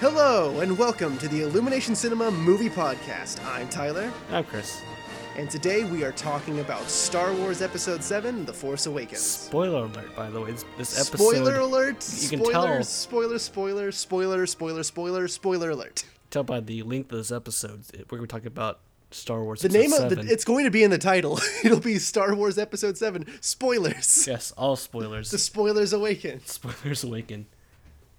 Hello, and welcome to the Illumination Cinema Movie Podcast. I'm Tyler. I'm Chris. And today we are talking about Star Wars Episode 7, The Force Awakens. Spoiler alert, by the way. This episode... Spoiler alert! Spoiler alert. You can tell by the length of this episode, we're going to be talking about Star Wars Episode 7. It's going to be in the title. It'll be Star Wars Episode 7, Spoilers. Yes, all spoilers. The Spoilers Awaken. Spoilers Awaken.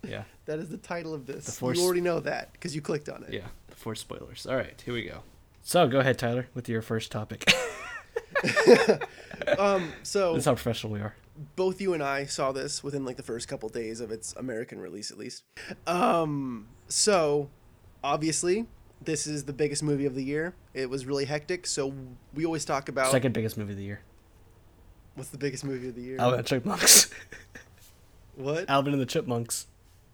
Yeah. That is the title of this. You already know that because you clicked on it. Yeah, the Force spoilers. All right, here we go. So go ahead, Tyler, with your first topic. That's how professional we are. Both you and I saw this within like the first couple days of its American release, at least. So obviously, this is the biggest movie of the year. It was really hectic. So we always talk about second biggest movie of the year. What's the biggest movie of the year? Alvin and the Chipmunks. What? Alvin and the Chipmunks.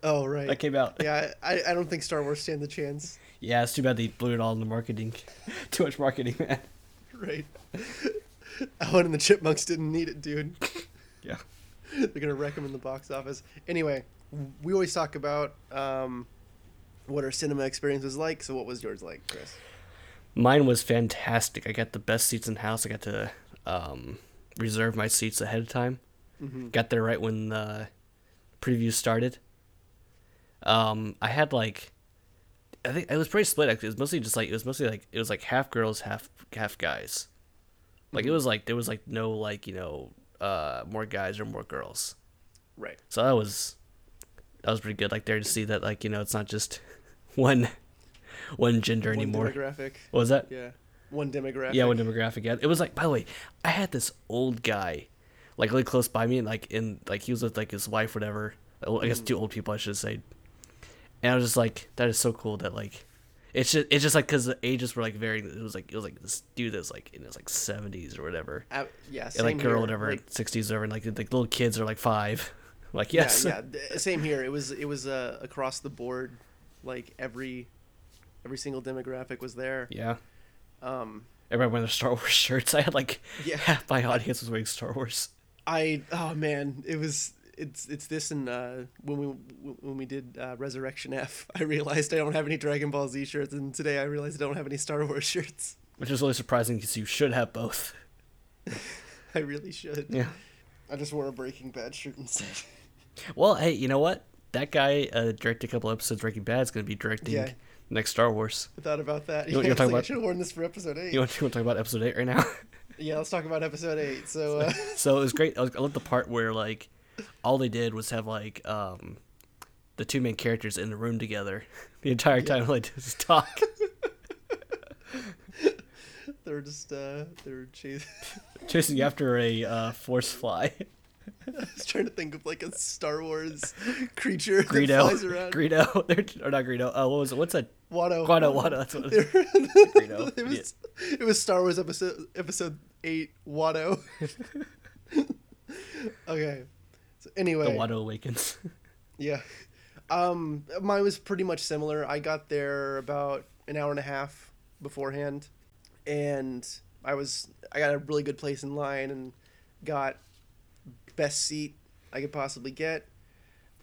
Oh, right. That came out. Yeah, I don't think Star Wars stand the chance. Yeah, it's too bad they blew it all in the marketing. Too much marketing, man. Right. Alvin and the Chipmunks didn't need it, dude. Yeah. They're going to wreck them in the box office. Anyway, we always talk about what our cinema experience was like. So what was yours like, Chris? Mine was fantastic. I got the best seats in the house. I got to reserve my seats ahead of time. Mm-hmm. Got there right when the preview started. I think it was pretty split. Actually, it was mostly half girls, half guys. Like, it was like there was like no like, you know, more guys or more girls. Right. So that was pretty good. Like, there to see that, like, you know, it's not just one gender anymore. Demographic. What was that? Yeah. One demographic. Yeah, one demographic. Yeah. It was like, by the way, I had this old guy, like, really close by me, and like he was with like his wife, whatever. I guess 2 old people, I should say. And I was just like, that is so cool that, like, it's just like, because the ages were like varying. It was like this dude that was like in his like 70s or whatever. Yeah, same and like girl, here. Whatever, like, 60s or whatever. And like the little kids are like 5. I'm like, yes. Yeah, same here. It was across the board, like every single demographic was there. Yeah. Everybody wearing their Star Wars shirts. I had like half my audience was wearing Star Wars. It's this, and when we did Resurrection F, I realized I don't have any Dragon Ball Z shirts, and today I realized I don't have any Star Wars shirts. Which is really surprising because you should have both. I really should. Yeah. I just wore a Breaking Bad shirt instead. Well, hey, you know what? That guy directed a couple episodes of Breaking Bad. Is going to be directing next Star Wars. I thought about that. I should have worn this for Episode 8. You want to talk about Episode 8 right now? Yeah, let's talk about Episode 8. So it was great. I loved the part where, like, all they did was have, like, the 2 main characters in the room together the entire time. Like, just talk. They're just they're chasing after a force fly. I was trying to think of like a Star Wars creature. Greedo. That flies around. Greedo. Or not Greedo. What was it? What's that? Watto. That's what it was. Greedo. It was Star Wars episode 8 Watto. Okay. So anyway, The Watto Awakens. Yeah. Mine was pretty much similar. I got there about an hour and a half beforehand, and I got a really good place in line and got best seat I could possibly get.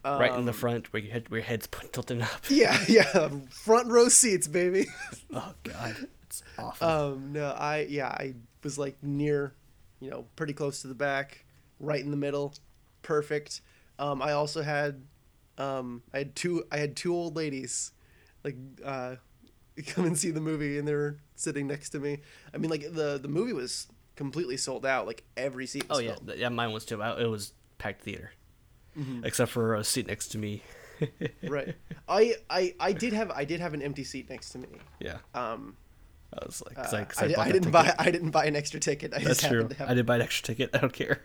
Right in the front where your head's tilting up. Yeah. Front row seats, baby. Oh God. It's awful. I was like near, you know, pretty close to the back, right in the middle. Perfect. I also had I had two old ladies like come and see the movie, and they were sitting next to me. I mean, like, the movie was completely sold out. Like, every seat was filled. Yeah, mine was too. It was packed theater. Mm-hmm. Except for a seat next to me. Right. I did have an empty seat next to me. Yeah. I was like, I didn't buy an extra ticket. I didn't buy an extra ticket. I don't care.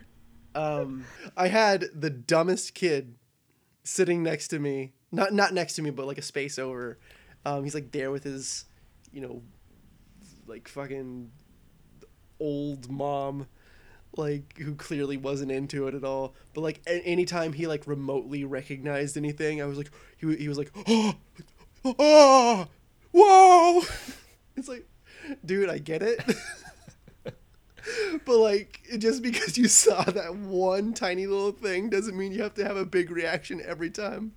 I had the dumbest kid sitting next to me, not next to me, but like a space over. He's like there with his, you know, like fucking old mom, like, who clearly wasn't into it at all. But, like, anytime he, like, remotely recognized anything, I was like, he was like, oh, whoa. It's like, dude, I get it. But, like, just because you saw that one tiny little thing doesn't mean you have to have a big reaction every time.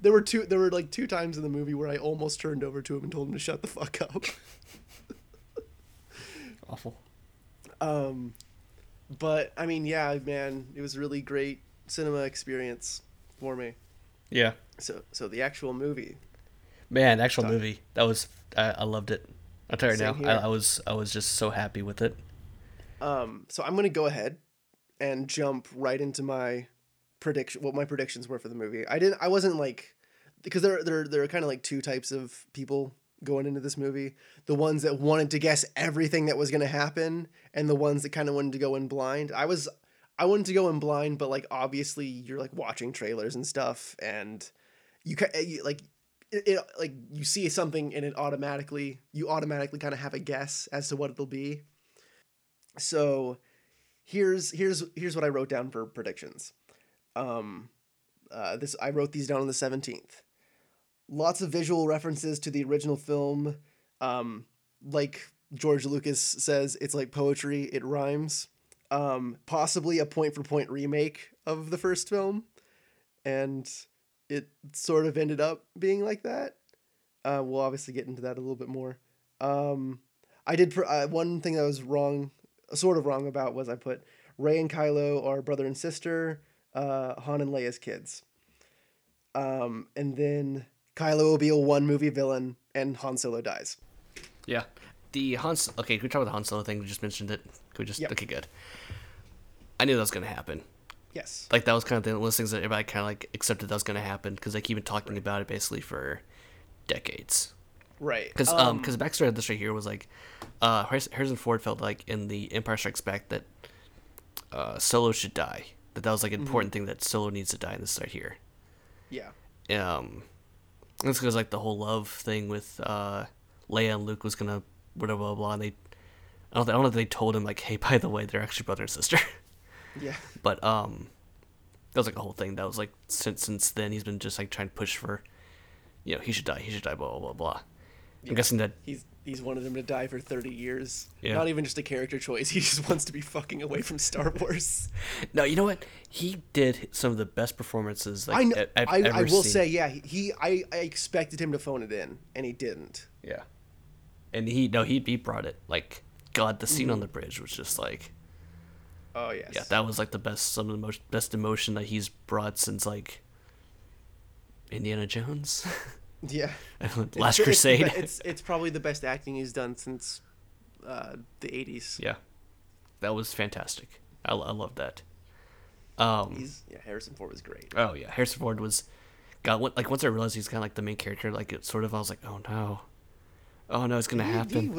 There were, like, two times in the movie where I almost turned over to him and told him to shut the fuck up. Awful. But, I mean, yeah, man, it was a really great cinema experience for me. Yeah. So the actual movie. Man, actual movie. That was, I loved it. I'll tell you right now, I was just so happy with it. So I'm going to go ahead and jump right into my prediction, what my predictions were for the movie. I wasn't like, because there are kind of like two types of people going into this movie. The ones that wanted to guess everything that was going to happen, and the ones that kind of wanted to go in blind. I wanted to go in blind, but, like, obviously you're, like, watching trailers and stuff, and you like, it like, you see something and it automatically kind of have a guess as to what it'll be. So here's what I wrote down for predictions. I wrote these down on the 17th. Lots of visual references to the original film. Like George Lucas says, it's like poetry, it rhymes. Possibly a point-for-point remake of the first film. And it sort of ended up being like that. We'll obviously get into that a little bit more. One thing that was wrong, sort of wrong about, was I put Rey and Kylo are brother and sister, Han and Leia's kids. And then Kylo will be a one-movie villain, and Han Solo dies. Yeah. Okay, can we talk about the Han Solo thing? We just mentioned it. Yep. Okay, good. I knew that was going to happen. Yes. Like, that was kind of one of those things that everybody kind of, like, accepted that was going to happen, because they keep talking about it basically for decades. Right. Because the backstory of this right here was, like, Harrison Ford felt like in the Empire Strikes Back that Solo should die. That was, like, an important thing, that Solo needs to die in this right here. Yeah. That's because, like, the whole love thing with Leia and Luke was gonna whatever, blah, blah, blah, and I don't know if they told him, like, hey, by the way, they're actually brother and sister. Yeah. But that was, like, a whole thing that was, like, since then he's been just, like, trying to push for, you know, he should die, blah, blah, blah, blah. Yeah. I'm guessing that he's wanted him to die for 30 years. Yeah. Not even just a character choice. He just wants to be fucking away from Star Wars. No, you know what? He did some of the best performances, like, I've ever seen. I will say, yeah, I expected him to phone it in, and he didn't. Yeah. And he brought it. Like, God, the scene on the bridge was just like... Oh, yes. Yeah, that was, like, some of the best emotion that he's brought since, like, Indiana Jones. Yeah. Last Crusade. It's probably the best acting he's done since the 80s. Yeah. That was fantastic. I love that. Harrison Ford was great. Oh, yeah. Harrison Ford was... God, like, once I realized he's kind of, like, the main character, like, it sort of... I was like, oh, no. Oh, no, it's going to happen.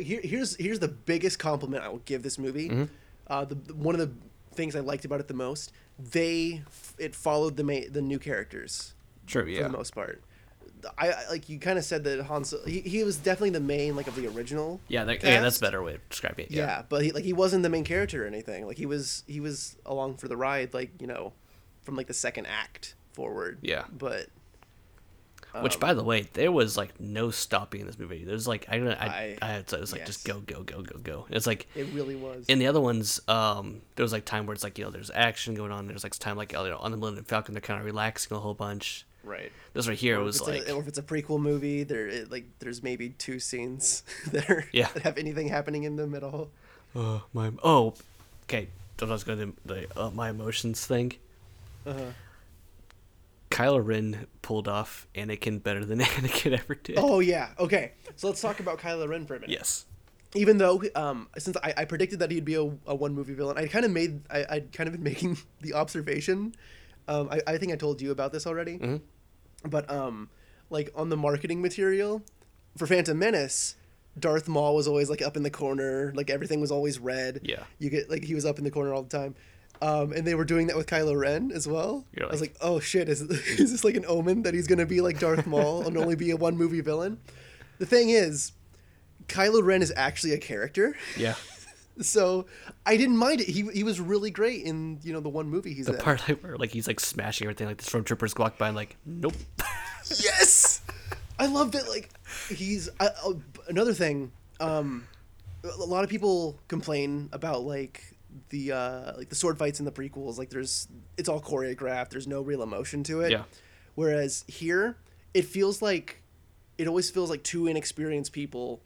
Here's the biggest compliment I will give this movie. Mm-hmm. One of the things I liked about it the most, it followed the new characters. True, yeah. For the most part. I like, you kind of said that Han Solo, he was definitely the main, like, of the original. Yeah, that's a better way of describing it. Yeah, but he wasn't the main character or anything. Like, he was along for the ride, like, you know, from, like, the second act forward. Yeah. But which, by the way, there was, like, no stopping in this movie. There's, like, I had to just go. It's like, it really was. In the other ones, there was, like, time where it's like, you know, there's action going on. There's, like, time, like, you know, on the Millennium Falcon, they're kind of relaxing a whole bunch. Right. This right here was like... Or if it's a prequel movie, there's maybe two scenes that have anything happening in them at all. Okay. I was going to do the my emotions thing. Uh-huh. Kylo Ren pulled off Anakin better than Anakin ever did. Oh, yeah. Okay. So let's talk about Kylo Ren for a minute. Yes. Even though, since I predicted that he'd be a one-movie villain, I'd kind of been making the observation... I think I told you about this already, but like, on the marketing material for Phantom Menace, Darth Maul was always, like, up in the corner, like, everything was always red. Yeah, you get, like, he was up in the corner all the time, and they were doing that with Kylo Ren as well. Like, I was like, oh shit, is this, like, an omen that he's gonna be like Darth Maul and only be a one movie villain? The thing is, Kylo Ren is actually a character. Yeah. So I didn't mind it. He was really great in, you know, the one movie he's in. The part where like he's like smashing everything, like the stormtroopers walk by and like, nope. Yes, I loved it. Like he's another thing. A lot of people complain about like the sword fights in the prequels. Like it's all choreographed. There's no real emotion to it. Yeah. Whereas here, it always feels like two inexperienced people.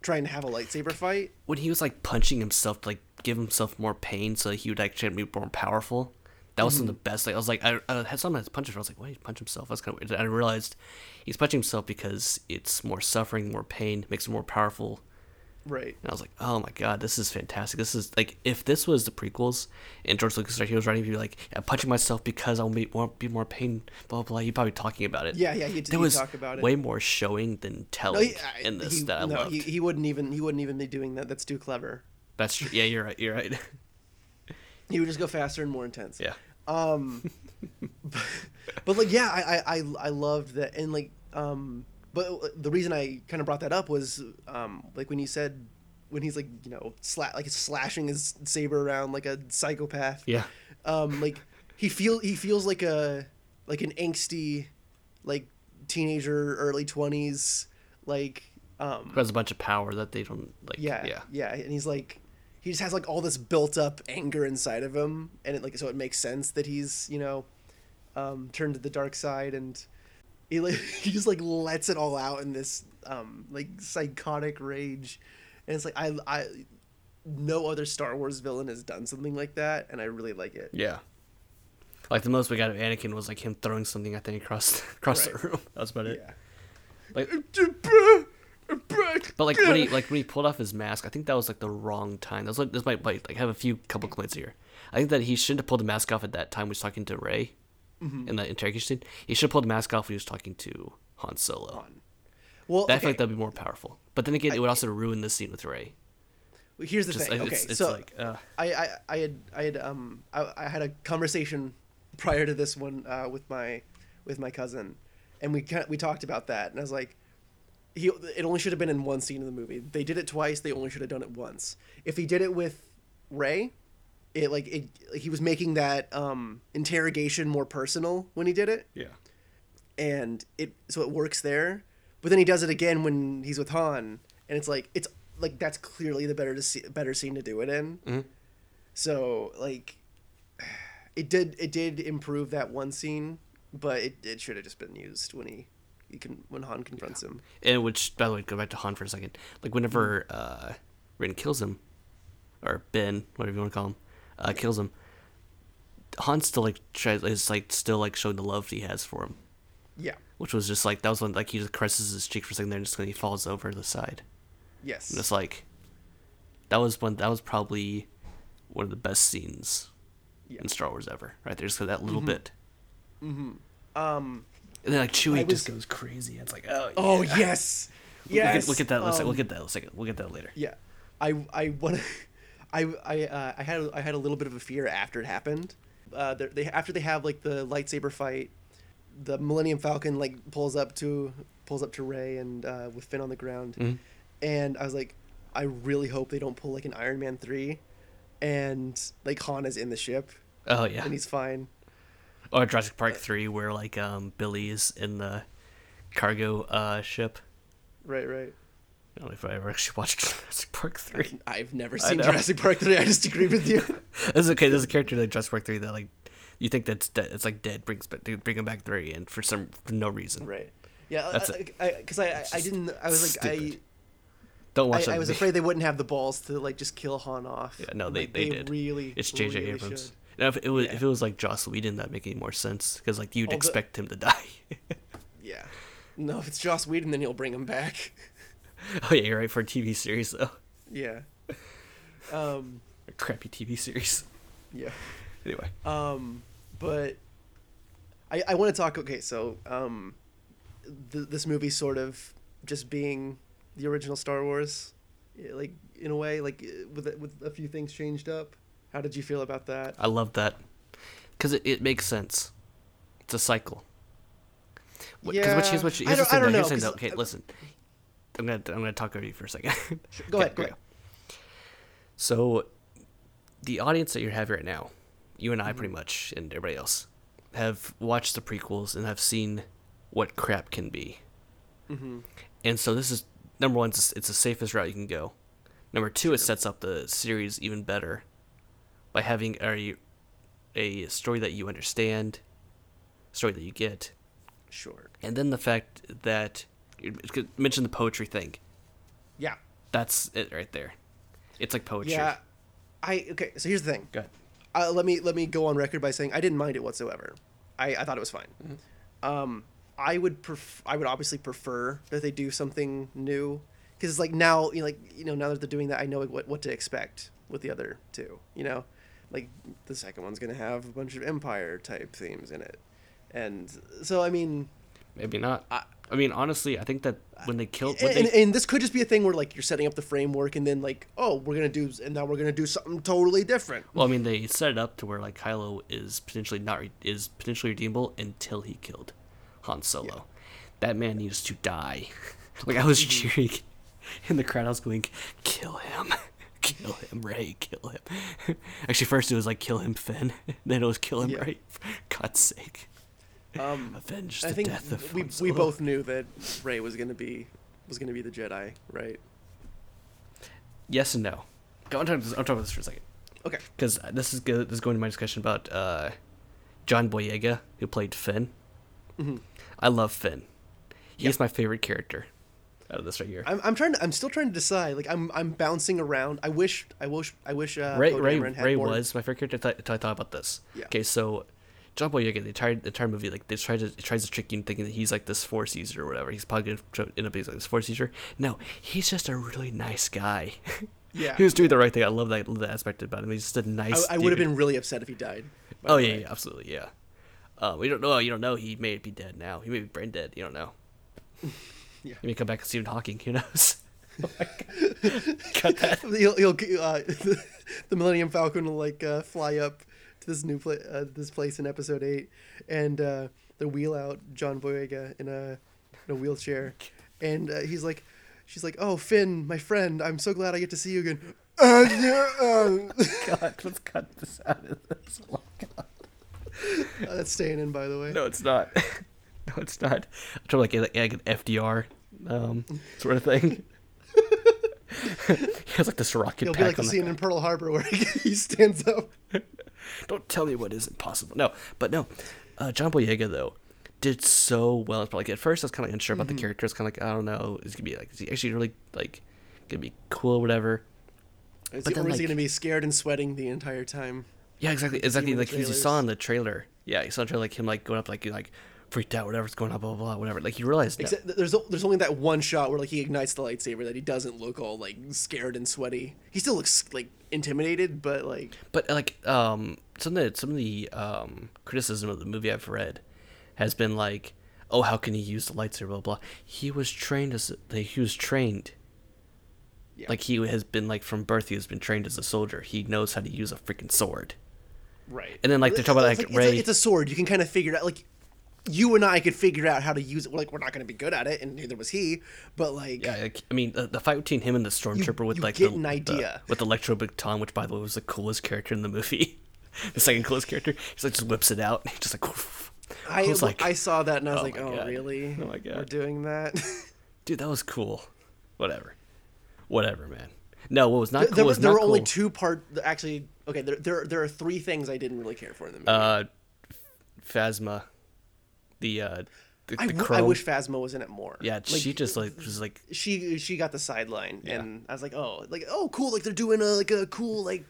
Trying to have a lightsaber fight. When he was like punching himself to like give himself more pain so he would actually be more powerful, that was some of the best. Like I was like, I had someone punch him. I was like, why did he punch himself? That's kind of weird. I realized he's punching himself because it's more suffering, more pain, makes him more powerful. Right. And I was like, oh my god, this is fantastic. This is like, if this was the prequels and George Lucas, he was writing, he'd be like, I'm punching myself because I'll be more pain, blah, blah, blah. He'd probably be talking about it. Yeah, he'd talk about it. There was way more showing than telling in this that I loved. He wouldn't even be doing that. That's too clever. That's true. Yeah, you're right. He would just go faster and more intense. Yeah. But like, yeah, I loved that. And like, but the reason I kind of brought that up was, like when you said, when he's like, you know, slashing his saber around like a psychopath. Yeah. Like he feels like an angsty, like teenager, early 20s, like, who has a bunch of power that they don't like. Yeah. And he's like, he just has like all this built up anger inside of him. And it like, so it makes sense that he's, you know, turned to the dark side, and he just like lets it all out in this like psychotic rage, and it's like I no other Star Wars villain has done something like that, and I really like it. Yeah, like the most we got of Anakin was like him throwing something, I think, across right. the room. That was about it. Yeah. Like, but like when he pulled off his mask, I think that was like the wrong time. That was like, this might like have a couple complaints here. I think that he shouldn't have pulled the mask off at that time. He was talking to Rey. Mm-hmm. In that interrogation, he should have pulled the mask off when he was talking to Han Solo. Well, I feel like that'd be more powerful. But then again, it would also ruin this scene with Rey. Well, here's the thing. I had a conversation prior to this one with my cousin, and we talked about that, and I was like, it only should have been in one scene in the movie. They did it twice. They only should have done it once. If he did it with Rey. He was making that interrogation more personal when he did it. Yeah. And so it works there, but then he does it again when he's with Han, and it's like that's clearly the better scene to do it in. Mm-hmm. So like, it did improve that one scene, but it should have just been used when when Han confronts him. And which, by the way, go back to Han for a second. Like whenever Rin kills him, or Ben, whatever you want to call him. Kills him. Han still like is still showing the love he has for him. Yeah, which was just like that was when like he just caresses his cheek for a second there, and just when he falls over the side. Yes, and it's like that was probably one of the best scenes in Star Wars ever. Right there, just that little bit. Mm-hmm. And then like Chewie just goes crazy. It's like oh yeah. yes. Look at that. Let's look at that. We'll get that later. Yeah, I want to. I had a little bit of a fear after it happened. After they have like the lightsaber fight, the Millennium Falcon like pulls up to Rey and with Finn on the ground, and I was like, I really hope they don't pull like an Iron Man 3, and like Han is in the ship. Oh yeah, and he's fine. Or Jurassic Park 3, where like Billy is in the cargo ship. Right. I don't know if I ever actually watched Jurassic Park 3. I've never seen Jurassic Park 3. I just agree with you. It's okay. There's a character in like Jurassic Park 3 that like you think that's dead. It's like dead, but they bring him back to the very end for no reason. Right. Yeah. Because I didn't. I was like stupid. Don't watch that. I was afraid they wouldn't have the balls to like just kill Han off. Yeah. No, they did. Really. It's JJ Abrams. Should. Now if it was like Joss Whedon, that'd make any more sense because like you'd expect him to die. Yeah. No, if it's Joss Whedon, then he'll bring him back. Oh yeah, you're right, for a TV series though. Yeah. A crappy TV series. Yeah. Anyway. But I want to talk. Okay, so this movie sort of just being the original Star Wars, like in a way, like with a few things changed up. How did you feel about that? I love that because it makes sense. It's a cycle. Yeah. Because here's what you're saying. Okay, listen. I'm gonna talk over you for a second. Go ahead. So the audience that you have right now, you and I pretty much, and everybody else, have watched the prequels and have seen what crap can be. Mm-hmm. And so this is, number one, it's the safest route you can go. Number two, it sets up the series even better by having a story that you understand, story that you get. Sure. And then the fact that you mentioned the poetry thing. Yeah. That's it right there. It's like poetry. Yeah. Okay, so here's the thing. Go ahead. Let me go on record by saying I didn't mind it whatsoever. I thought it was fine. Mm-hmm. I would obviously prefer that they do something new, because it's like now, you know, now that they're doing that, I know what to expect with the other two. You know, like the second one's gonna have a bunch of Empire type themes in it, and so I mean, maybe not. I mean, honestly, I think that when they killed... And this could just be a thing where, like, you're setting up the framework and then, like, oh, we're going to do... And now we're going to do something totally different. Well, I mean, they set it up to where, like, Kylo is potentially redeemable until he killed Han Solo. Yeah. That man needs to die. Like, I was cheering in the crowd. I was going, kill him. Kill him, Rey. Kill him. Actually, first it was, like, kill him, Finn. Then it was kill him, Rey. For God's sake. Avenged the death of Han Solo. We both knew that Rey was gonna be the Jedi, right? Yes and no. I'm talking about this for a second. Okay. Because this is going to my discussion about John Boyega, who played Finn. Mm-hmm. I love Finn. He's my favorite character out of this right here. I'm still trying to decide. Like I'm bouncing around. I wish. Rey was my favorite character until I thought about this. Yeah. Okay, so. John Boyega, the entire movie, like it tries to trick you into thinking that he's like this force user or whatever. He's probably gonna end up being like this force user. No, he's just a really nice guy. Yeah, he was doing the right thing. I love that. Love that aspect about him. He's just a nice. I would have been really upset if he died. Oh yeah, absolutely, yeah. We don't know. You don't know. He may be dead now. He may be brain dead. You don't know. Yeah. He may come back as Stephen Hawking. Who knows? Oh my God. Cut that. He'll the Millennium Falcon will like fly up. This new place, in episode 8, and they wheel out John Boyega in a wheelchair, and she's like, "Oh Finn, my friend, I'm so glad I get to see you again." God, let's cut this out of this. Oh, God. That's staying in, by the way. No, it's not. I'm trying to like an FDR sort of thing. He has like this rocket. He'll be like the scene in Pearl Harbor where he stands up. Don't tell me what is impossible. No, John Boyega though did so well. It's probably at first I was kind of unsure about the character. It's kind of like I don't know. Is he gonna be like? Is he actually really like gonna be cool or whatever? Is he gonna be scared and sweating the entire time? Yeah, exactly. Like you saw in the trailer. Yeah, you saw in the trailer like him like going up like you like. Freaked out, whatever's going on, blah, blah, blah, whatever. Like, you realize that. There's only that one shot where, like, he ignites the lightsaber that he doesn't look all, like, scared and sweaty. He still looks, like, intimidated, but, like... But, like, some of the criticism of the movie I've read has been, like, oh, how can he use the lightsaber, blah, blah. He was trained. Yeah. Like, he has been, like, from birth, he has been trained as a soldier. He knows how to use a freaking sword. Right. And then, like, they're talking about, like, Rey... It's a sword. You can kind of figure it out, like... You and I could figure out how to use it. Like, we're not going to be good at it, and neither was he. But, like... Yeah, like, I mean, the fight between him and the Stormtrooper with, like... You get an idea. With Electro Baton, which, by the way, was the coolest character in the movie. The second coolest character. He's like, just whips it out. He's just like... Woof. I saw that, and I was like, oh, God. Really? Oh, my God. We're doing that? Dude, that was cool. Whatever, man. No, what was not cool was not cool. There were only two parts... Actually, okay, there are three things I didn't really care for in the movie. Phasma... I wish Phasma was in it more. Yeah, like, she just like was like she got the sideline, yeah. And I was like oh cool, like they're doing a cool like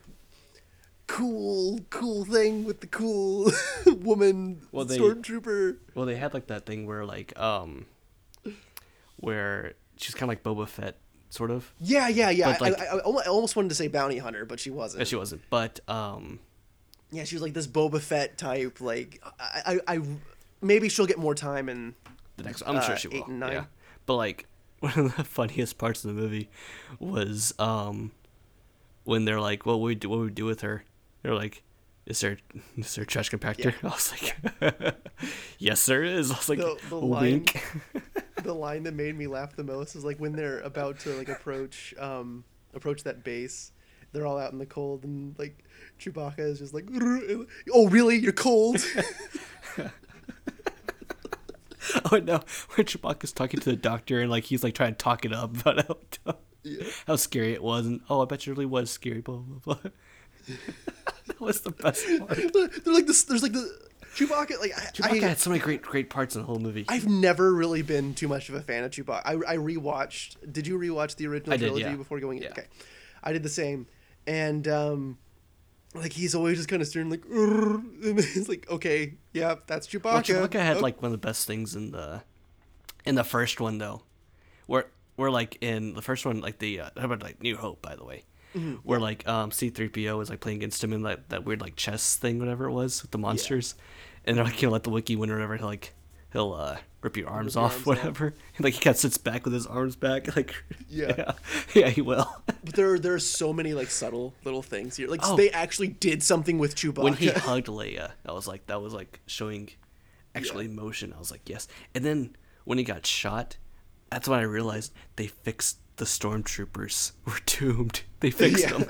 cool thing with the cool woman stormtrooper. Well, they had like that thing where like where she's kind of like Boba Fett sort of. Yeah. But, like, I almost wanted to say bounty hunter, but she wasn't. But yeah, she was like this Boba Fett type. Like I maybe she'll get more time in the next one. I'm sure she will. 8 and 9. Yeah. But like one of the funniest parts of the movie was when they're like, well, what would we do with her? They're like, is there a trash compactor? Yeah. I was like yes there is. I was like the wink. The line that made me laugh the most is like when they're about to like approach that base they're all out in the cold, and like Chewbacca is just like, oh really, you're cold. Oh no, when Chewbacca's talking to the doctor and like he's like trying to talk it up about how scary it was, and oh, I bet you really was scary, blah blah blah. That was the best part. They're like this, there's like the Chewbacca, like Chewbacca had so many great parts in the whole movie. I've never really been too much of a fan of Chewbacca. I rewatched. Did you rewatch the original trilogy before going? Yeah. Okay, I did the same, and like he's always just kind of staring like, and he's like, okay, yeah, that's Chewbacca. Well, Chewbacca had like one of the best things in the first one though, where like in the first one, like the how about like New Hope, by the way. Mm-hmm. Where like C-3PO was like playing against him in like that weird like chess thing, whatever it was, with the monsters, and they're like, he'll let the Wookiee win or whatever. He'll rip your arms off, whatever. And like he kind of sits back with his arms back, like yeah, he will. But there are so many like subtle little things here. Like they actually did something with Chewbacca when he hugged Leia. That was like showing actual emotion. I was like, yes. And then when he got shot, that's when I realized they fixed. The stormtroopers were doomed. They fixed them.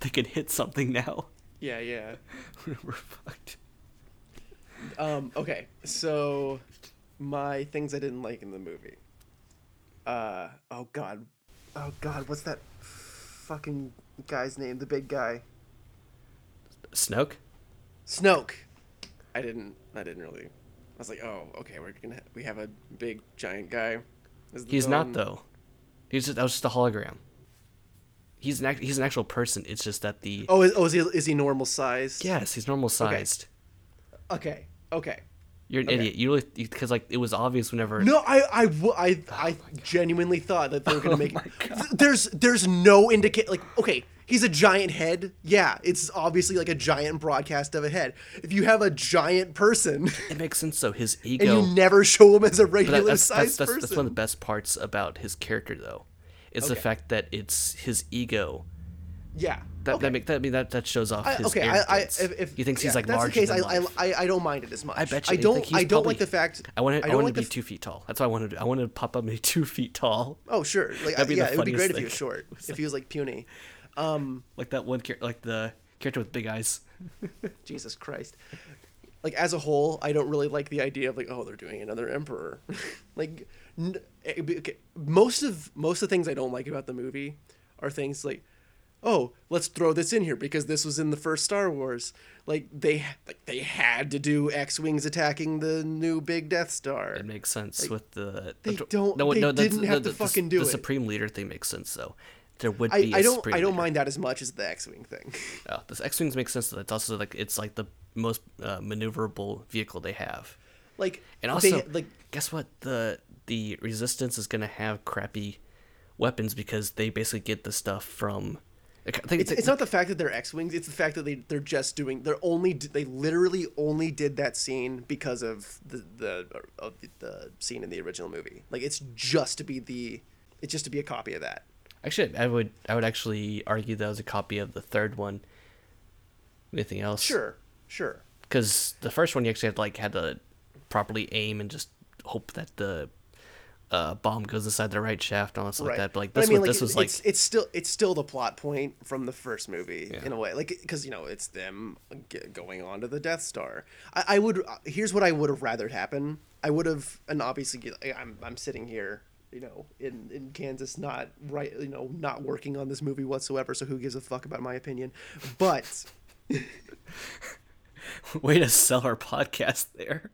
They could hit something now. Yeah. We're fucked. Okay, so my things I didn't like in the movie. Oh god, what's that fucking guy's name? The big guy. Snoke. I didn't really. I was like, oh, okay, we have a big giant guy. He's not though. That was just a hologram. He's an actual person. It's just that the is he normal sized? Yes, he's normal sized. Okay. You're an idiot. You really because like it was obvious whenever. No, I genuinely thought that they were gonna make. There's no indicate like okay. He's a giant head. Yeah, it's obviously like a giant broadcast of a head. If you have a giant person, it makes sense. So his ego, and you never show him as a regular sized person. That's one of the best parts about his character, though. It's the fact that it's his ego. Yeah, that shows off his arrogance. If he thinks he's like large, that's the case. I don't mind it as much. I bet you. I don't like the fact. I want to be 2 feet tall. That's what I want to do. I want to pop up maybe 2 feet tall. Oh sure, like it would be great if he was short. If he was like puny. Like that one character, like the character with big eyes. Jesus Christ. Like as a whole, I don't really like the idea of like, oh, they're doing another emperor. Like most of the things I don't like about the movie are things like, oh, let's throw this in here because this was in the first Star Wars. Like they had to do X-wings attacking the new big Death Star. It makes sense like, with the they don't. They didn't have to do it. The Supreme Leader thing makes sense though. There would be I don't mind that as much as the X-wing thing. Oh, this X-wings makes sense. It's also like it's like the most maneuverable vehicle they have. Like and also they, like guess what the Resistance is gonna have crappy weapons because they basically get the stuff from. It's not the fact that they're X-wings. It's the fact that they literally only did that scene because of the scene in the original movie. Like it's just to be a copy of that. Actually, I would actually argue that was a copy of the third one. Anything else? Sure. Because the first one, you actually had to properly aim and just hope that the bomb goes inside the right shaft and all stuff like that. But like this, it's still the plot point from the first movie in a way. Like because you know it's them going on to the Death Star. Here's what I would have rather happen. I would have, and obviously I'm sitting here. You know, in Kansas, not working on this movie whatsoever. So who gives a fuck about my opinion? But way to sell our podcast there.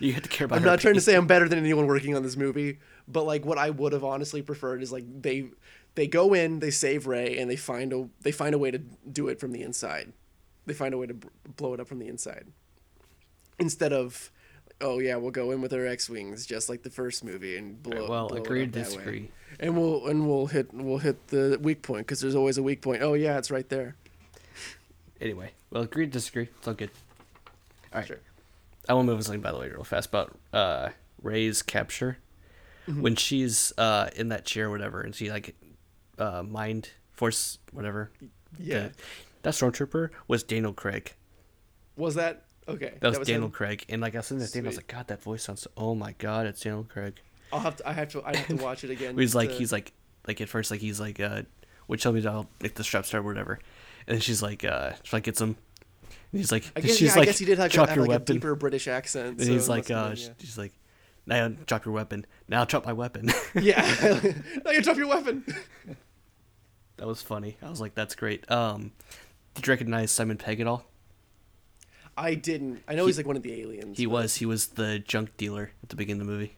You have to care about. I'm not trying to say I'm better than anyone working on this movie, but like what I would have honestly preferred is like they go in, they save Rey, and they find a way to do it from the inside. They find a way to blow it up from the inside instead of. Oh yeah, we'll go in with our X-wings just like the first movie and blow. Right, well, agree or disagree. And we'll hit the weak point because there's always a weak point. Oh yeah, it's right there. Anyway, well, agree or disagree. It's all good. All right, sure. I want to move on something by the way real fast about Rey's capture when she's in that chair or whatever, and she like mind force whatever. Yeah, that stormtrooper was Daniel Craig. Was that? Okay, that was Daniel Craig, and like I was listening to Daniel, I was like, "God, that voice sounds! Oh my God, it's Daniel Craig." I have to watch it again. He's like, at first, like he's like, which tell me I'll make the strap star or whatever. And she's like, gets him. And he's like, I guess he did have a deeper British accent. And so he's like, she's like, now drop your weapon. Now drop my weapon. Yeah. Now you drop your weapon. That was funny. I was like, that's great. Did you recognize Simon Pegg at all? I didn't. I know he's like one of the aliens. He was the junk dealer at the beginning of the movie.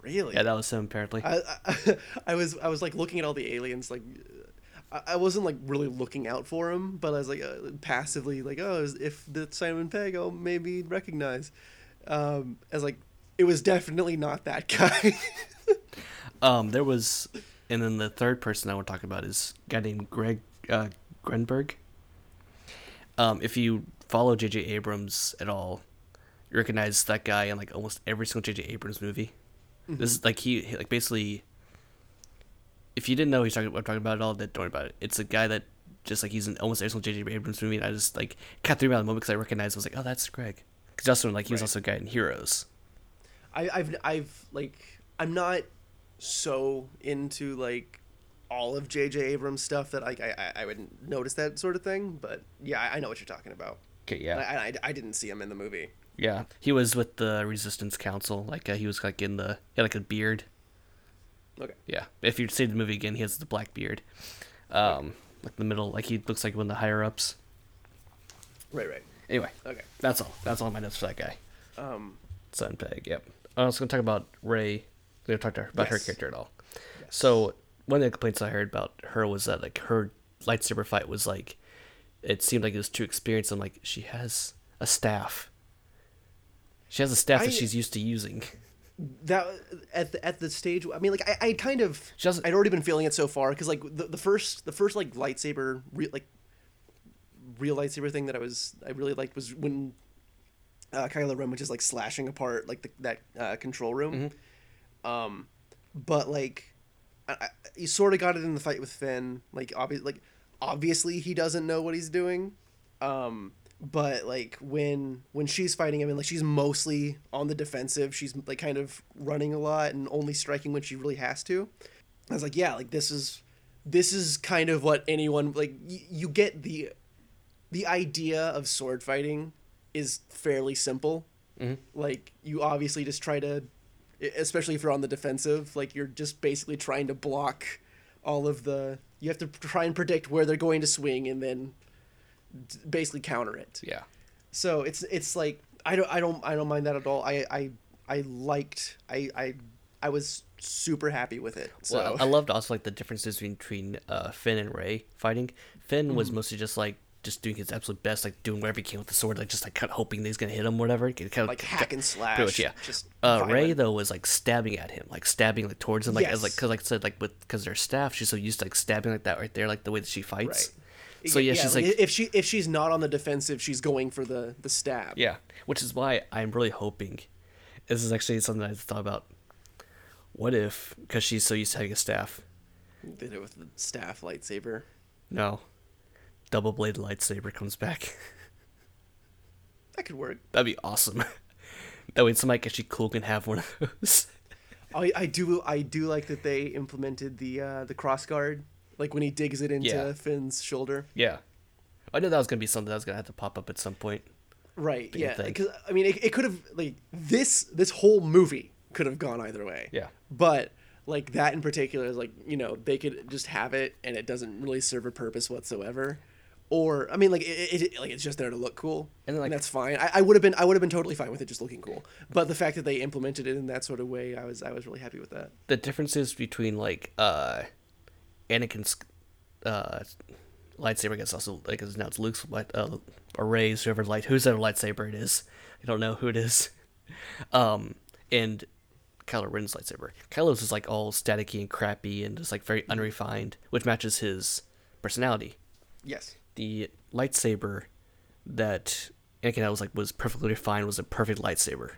Really? Yeah, that was him apparently. I was like looking at all the aliens, like I wasn't like really looking out for him, but I was like passively like, oh, if that's Simon Pegg, I'll maybe recognize. As like it was definitely not that guy. There was, and then the third person I want to talk about is a guy named Greg Grenberg. If you follow JJ Abrams at all, you recognize that guy in like almost every single JJ Abrams movie. Mm-hmm. This is like he like basically, if you didn't know I'm talking about at all, then don't worry about it. It's a guy that just like he's in almost every single JJ Abrams movie, and I just like kind of threw him out of the moment because I recognized I was like, oh, that's Greg, because also like he was also a guy in Heroes. I've like I'm not so into like all of JJ Abrams stuff that like I wouldn't notice that sort of thing, but yeah, I know what you're talking about. Okay, yeah. I didn't see him in the movie. Yeah, he was with the Resistance Council. Like he was like in the he had like a beard. Okay. Yeah, if you see the movie again, he has the black beard. Like the middle, like he looks like one of the higher ups. Right. Anyway, okay, that's all my notes for that guy. Sun Peg. Yep. I was gonna talk about Rey. We're gonna talk to her about her character at all. Yes. So one of the complaints I heard about her was that like her lightsaber fight was like, it seemed like it was too experienced. I'm like, she has a staff. She has a staff that she's used to using. That at the stage, I mean, like I kind of I'd already been feeling it so far because like the first like lightsaber real lightsaber thing that I really liked was when Kylo Ren was just like slashing apart like that control room, mm-hmm. But like you sort of got it in the fight with Finn. Like obviously he doesn't know what he's doing. But like when she's fighting him and like she's mostly on the defensive, she's like kind of running a lot and only striking when she really has to. I was like, yeah, like this is kind of what anyone like you get the idea of sword fighting is fairly simple. Mm-hmm. Like you obviously just try to, especially if you're on the defensive, like you're just basically trying to block all of the, you have to try and predict where they're going to swing and then basically counter it. Yeah. So it's like I don't mind that at all. I was super happy with it. So well, I loved also like the differences between Finn and Rey fighting. Finn was mostly just doing his absolute best, like doing whatever he can with the sword, like just like kind of hoping that he's gonna hit him, or whatever. Kind of, like hack and slash. Much, yeah. Just Rey though was like stabbing at him, like stabbing like towards him, like as like because like I said like with because their staff, she's so used to like stabbing like that right there, like the way that she fights. Right. So yeah, she's like if she's not on the defensive, she's going for the stab. Yeah, which is why I'm really hoping. This is actually something I thought about. What if, because she's so used to having a staff? Did it with the staff lightsaber? No, double bladed lightsaber comes back. That could work. That'd be awesome. That way, somebody actually cool can have one of those. I do like that they implemented the cross guard. Like when he digs it into Finn's shoulder. Yeah. I know that was going to be something that was going to have to pop up at some point. Right, yeah. Because, I mean, it could have, like, this whole movie could have gone either way. Yeah. But, like, that in particular is, like, you know, they could just have it and it doesn't really serve a purpose whatsoever. Or, I mean, like, it's just there to look cool. And, then, like, and that's fine. I would have been totally fine with it just looking cool. But the fact that they implemented it in that sort of way, I was really happy with that. The differences between, like, Anakin's lightsaber, I guess, also like now it's Luke's light, or Rey's, whoever lightsaber it is. I don't know who it is. And Kylo Ren's lightsaber. Kylo's is like all staticky and crappy and just like very unrefined, which matches his personality. Yes. The lightsaber that Anakin had was perfectly refined. Was a perfect lightsaber.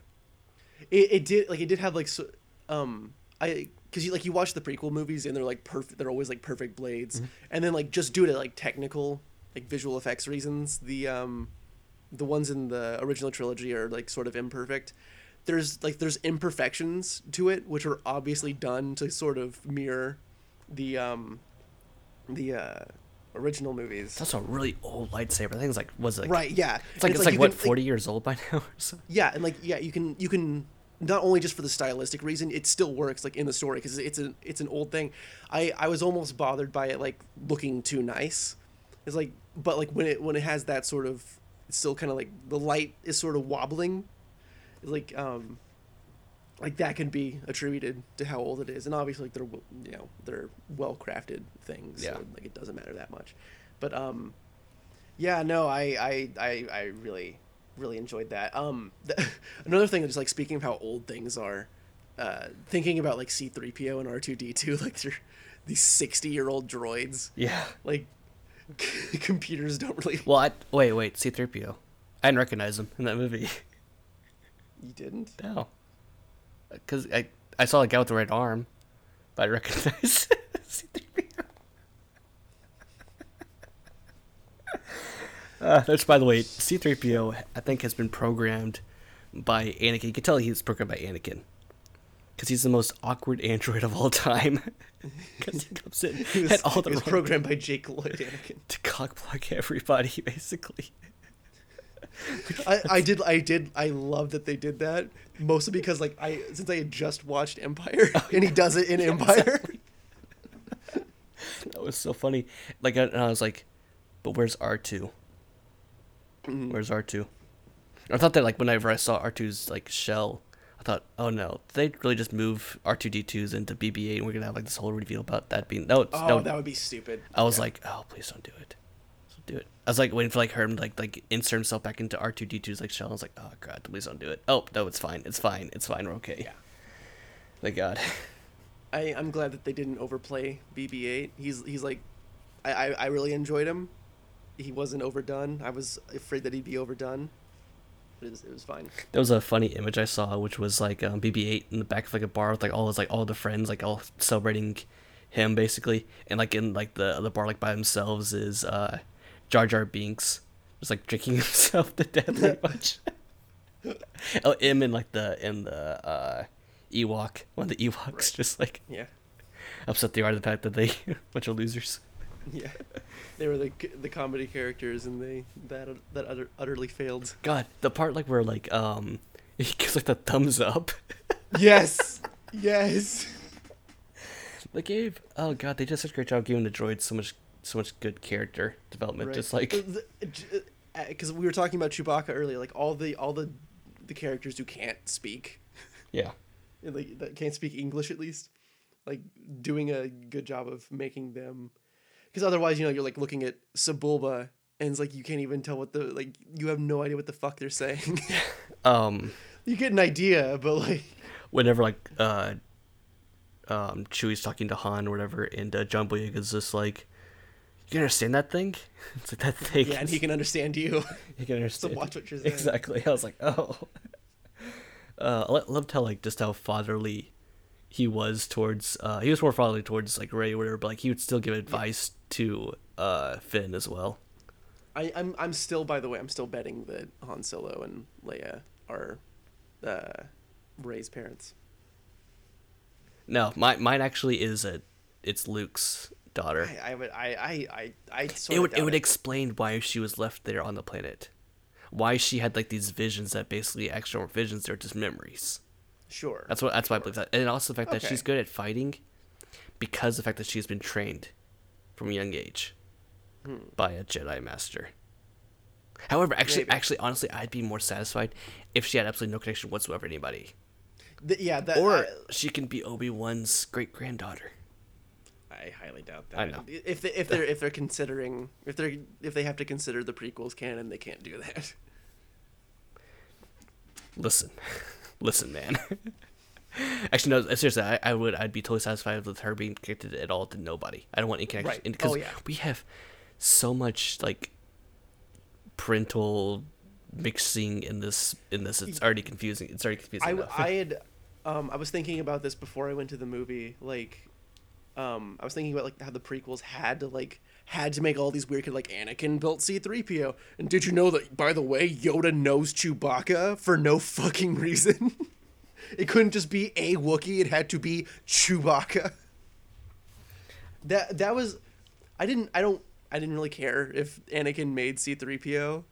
It did have because you you watch the prequel movies and they're like perfect. They're always like perfect blades, mm-hmm. and then like just due to like technical, like visual effects reasons, the ones in the original trilogy are like sort of imperfect. There's imperfections to it, which are obviously done to sort of mirror the original movies. That's a really old lightsaber. I think it's like right, yeah. It's like what, 40 years old by now or something? Yeah, and you can not only just for the stylistic reason, it still works like in the story because it's an old thing. I was almost bothered by it like looking too nice. It's like, but like when it has that sort of, it's still kind of like the light is sort of wobbling. It's like that can be attributed to how old it is, and obviously like they're well crafted things. Yeah. So, like it doesn't matter that much, but I really enjoyed that. Another thing, just like speaking of how old things are, thinking about like C-3PO and R2-D2, like they're these 60-year-old droids. Yeah. Like computers don't really. Well, wait, C-3PO. I didn't recognize him in that movie. You didn't? No. Because I saw a guy with the right arm, but I recognized C-3PO. That's, by the way, C-3PO, I think, has been programmed by Anakin. You can tell he's programmed by Anakin because he's the most awkward android of all time. Because he comes in at all the wrong. He was programmed by Jake Lloyd Anakin to cockblock everybody, basically. I love that they did that, mostly because since I had just watched Empire, and he does it in Empire. Exactly. That was so funny. Like, and I was like, but where's R2? Where's R2? I thought that, like, whenever I saw R2's like shell, I thought, oh no, they really just move R2-D2s into BB-8, and we're gonna have like this whole reveal about that being that would be stupid. I was like, oh, please don't do it. I was like waiting for like her to like insert himself back into R2-D2's like shell. I was like, oh god, please don't do it. Oh no, it's fine. We're okay. Yeah. Thank god. I'm glad that they didn't overplay BB-8. He's like, I really enjoyed him. He wasn't overdone. I was afraid that he'd be overdone. It was fine. There was a funny image I saw, which was like BB-8 in the back of like a bar with like all the friends like all celebrating him basically, and like in like the bar like by themselves is Jar Jar Binks just like drinking himself to death pretty much. Oh, him and like the Ewok, one of the Ewoks, right. Just like, yeah, upset they are the fact that they a bunch of losers. Yeah, they were the comedy characters, and they that utterly failed. God, the part like where like he gives like the thumbs up. yes. They gave, oh god, they did such a great job giving the droids so much good character development, right. Just like because we were talking about Chewbacca earlier, like all the characters who can't speak, yeah, and, like that can't speak English at least, like doing a good job of making them. Because otherwise, you're like looking at Sebulba, and it's like you can't even tell what you have no idea what the fuck they're saying. You get an idea, but like whenever like Chewie's talking to Han or whatever, and John Boyega's just like, "You can understand that thing?" It's like that thing. Yeah, and he can understand you. He can understand. So watch what you're saying. Exactly. I was like, oh. I loved how like just how fatherly he was towards. He was more fatherly towards like Rey or whatever, but like he would still give advice to Finn as well. I'm still, by the way, I'm still betting that Han Solo and Leia are Rey's parents. No, mine actually is it's Luke's daughter. It would explain why she was left there on the planet, why she had like these visions that basically actually weren't visions, they're just memories. Sure. That's why I believe that, and also the fact that she's good at fighting, because the fact that she's been trained from a young age by a Jedi master. However, actually, honestly, I'd be more satisfied if she had absolutely no connection whatsoever to anybody. She can be Obi-Wan's great granddaughter. I highly doubt that. I know. If they have to consider the prequels canon, they can't do that. Listen, man. Actually, no. Seriously, I'd be totally satisfied with her being connected at all to nobody. I don't want any connection because we have so much like parental mixing in this. It's already confusing. I was thinking about this before I went to the movie. Like, I was thinking about like how the prequels had to make all these weird like Anakin built C-3PO, and did you know that, by the way, Yoda knows Chewbacca for no fucking reason? It couldn't just be a Wookiee, it had to be Chewbacca. That was I didn't really care if Anakin made C-3PO,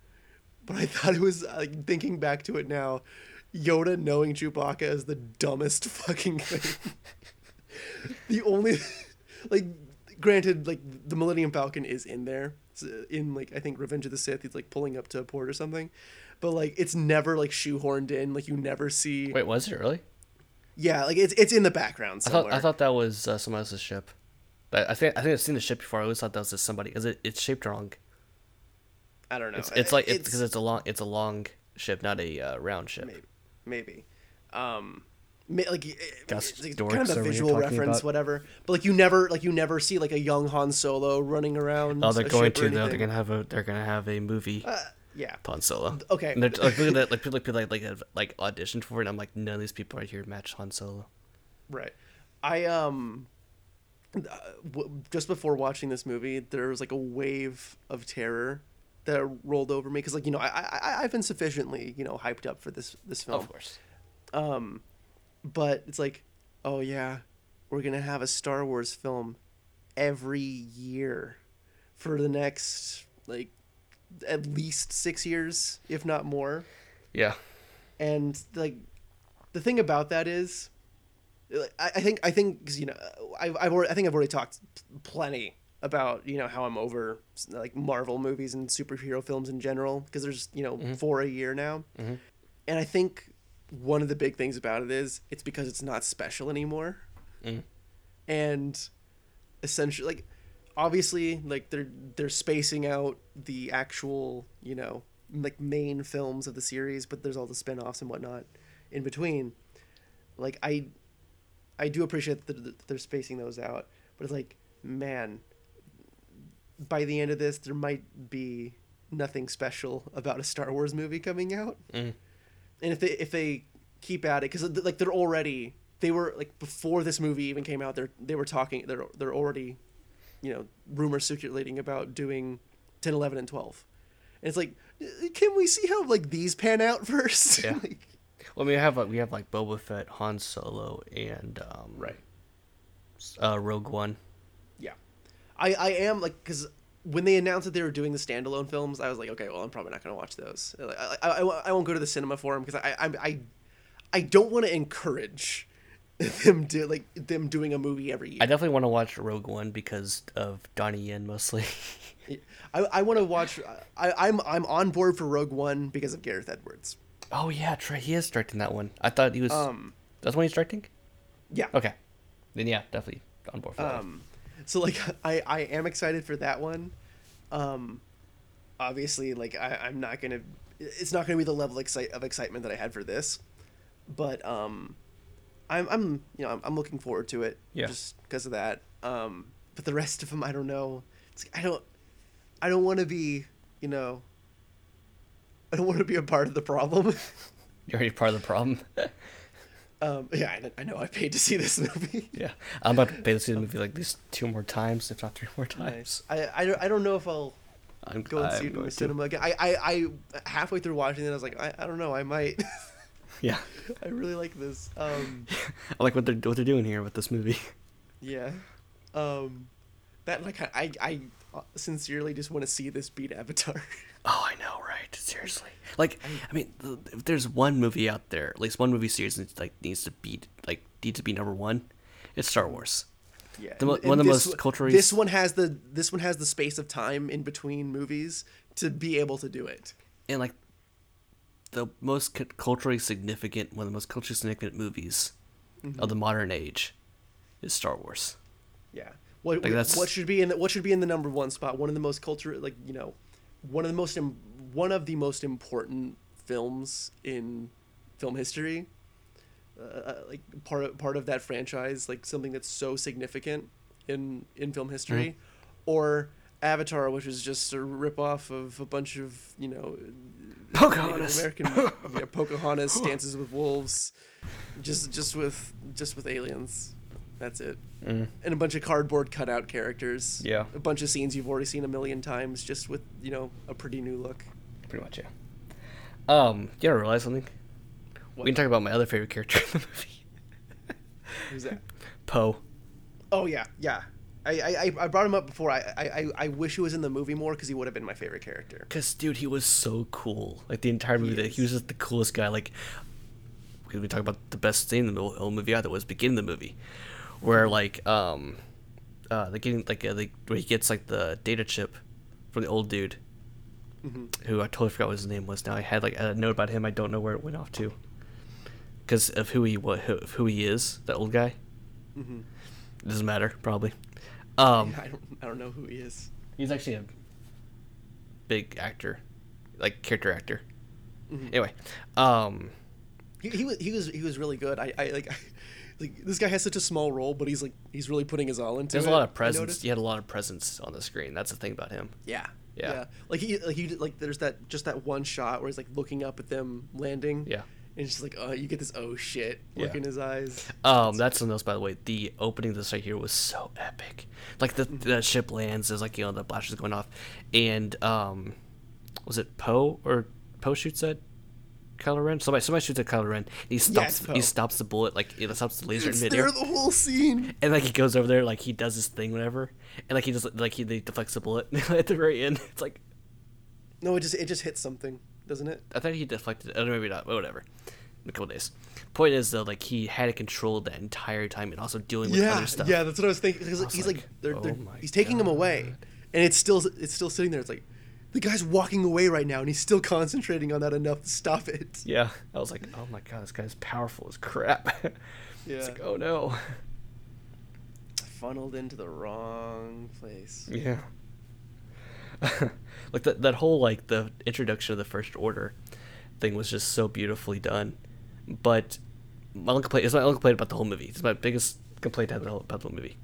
but I thought it was, like, thinking back to it now, Yoda knowing Chewbacca is the dumbest fucking thing. The only, like, granted, like, the Millennium Falcon is in there. It's in, like, I think Revenge of the Sith, he's, like, pulling up to a port or something. But, like, it's never, like, shoehorned in. Like, you never see... Wait, was it really? Yeah, like, it's in the background somewhere. I thought that was someone else's ship. But I think I've seen the ship before. I always thought that was just somebody, because it's shaped wrong. I don't know. It's like, because it's a long ship, not a round ship. Maybe. Like, it's kind of a visual reference, whatever. But like you never see like a young Han Solo running around. Oh, they're going to though. They're gonna have a movie. Yeah. Han Solo. Okay. And they're like, look at that. Like people like auditioned for it. And I'm like, none of these people right here match Han Solo. Right. Just before watching this movie, there was like a wave of terror that rolled over me because, like, you know, I've been sufficiently, you know, hyped up for this film, of course, but it's like, oh yeah, we're gonna have a Star Wars film every year for the next like at least 6 years, if not more. Yeah. And like the thing about that is, I think cause, you know, I've already talked plenty about, you know, how I'm over like Marvel movies and superhero films in general, because there's, you know, mm-hmm. 4 a year now, mm-hmm. and I think one of the big things about it is it's because it's not special anymore, mm-hmm. and essentially, like, obviously, like they're spacing out the actual, you know, like main films of the series, but there's all the spinoffs and whatnot in between. Like I do appreciate that they're spacing those out, but it's like, man, by the end of this, there might be nothing special about a Star Wars movie coming out. Mm. And if they keep at it, because like they were like before this movie even came out, they were talking, they're already, you know, rumors circulating about doing 10, 11, and 12, and it's like, can we see how like these pan out first? Yeah. Like, well, we have Boba Fett, Han Solo, and Rogue One. Yeah, I am, like, because when they announced that they were doing the standalone films, I was like, okay, well, I'm probably not gonna watch those. I won't go to the cinema for them, because I don't want to encourage them doing a movie every year. I definitely want to watch Rogue One because of Donnie Yen mostly. I want to watch. I'm on board for Rogue One because of Gareth Edwards. Oh yeah, Trey, he is directing that one. I thought he was. That's when he's directing. Yeah. Okay. Then yeah, definitely on board for that. So like I am excited for that one. Obviously, like I'm not gonna. It's not gonna be the level of excitement that I had for this, but I'm looking forward to it. Yeah. Just because of that. But the rest of them, I don't know. It's like, I don't want to be, you know. I don't want to be a part of the problem. You're already part of the problem. Yeah, I know. I paid to see this movie. Yeah, I'm about to pay to see the movie like these 2 more times, if not 3 more times. Nice. I don't know if I'll go and see it in the cinema again. I halfway through watching it, I was like, I don't know, I might. Yeah. I really like this. I like what they're doing here with this movie. Yeah. That, like, I sincerely just want to see this beat Avatar. Oh, I know, right? Seriously, like, I mean, if there's one movie out there, at least one movie series that like needs to be number one, it's Star Wars. Yeah, one of the most culturally. This one has the space of time in between movies to be able to do it. And like, the most culturally significant, one of the most culturally significant movies mm-hmm. of the modern age, is Star Wars. Yeah. What should be in the number one spot? One of the most cultural, like, you know. One of the most important films in film history, like part of that franchise, like something that's so significant in film history, mm-hmm. or Avatar, which is just a rip off of a bunch of, you know, Pocahontas, Native American, yeah, Pocahontas, Dances with Wolves, just with aliens. That's it. Mm. And a bunch of cardboard cutout characters. Yeah. A bunch of scenes you've already seen a million times, just with, you know, a pretty new look. Pretty much, yeah. You ever realize something? What? We can talk about my other favorite character in the movie. Who's that? Poe. Oh, yeah. Yeah. I brought him up before. I wish he was in the movie more because he would have been my favorite character. Because, dude, he was so cool. Like, the entire movie, he was just the coolest guy. Like, we talk about the best scene in the whole movie either was beginning the movie, where, like, where he gets, like, the data chip from the old dude, who I totally forgot what his name was now. I had, like, a note about him. I don't know where it went off to. Because of who he is, that old guy. Mm-hmm. It doesn't matter, probably. I don't know who he is. He's actually a big actor, like character actor. Mm-hmm. Anyway, he was really good. I this guy has such a small role, but he's really putting his all into it. There's a lot of presence. He had a lot of presence on the screen. That's the thing about him. Yeah. Like there's that one shot where he's like looking up at them landing. Yeah. And it's just like, oh, you get this oh shit look in his eyes. That's something else, by the way. The opening of this right here was so epic. Like the ship lands, there's like, you know, the blasters going off, and was it Poe shoots at Kylo Ren? Somebody shoots at Kylo Ren. And he stops. Yeah, he stops the bullet, like it stops the laser in midair. It's there the whole scene. And like he goes over there, like he does his thing, whatever, and like he just like he deflects the bullet at the very end. It's like, no, it just hits something. Doesn't it? I thought he deflected. Oh, maybe not. But whatever. In a couple days. Point is though, like he had it controlled that entire time, and also dealing with other stuff. Yeah, that's what I was thinking. Because he's like, he's taking them away, and it's still sitting there. It's like, the guy's walking away right now, and he's still concentrating on that enough to stop it. Yeah, I was like, oh my god, this guy's powerful as crap. Yeah. It's like, oh no. Funneled into the wrong place. Yeah. Like that whole, like, the introduction of the First Order thing was just so beautifully done. But my only complaint about the whole movie. It's my biggest complaint about the whole movie.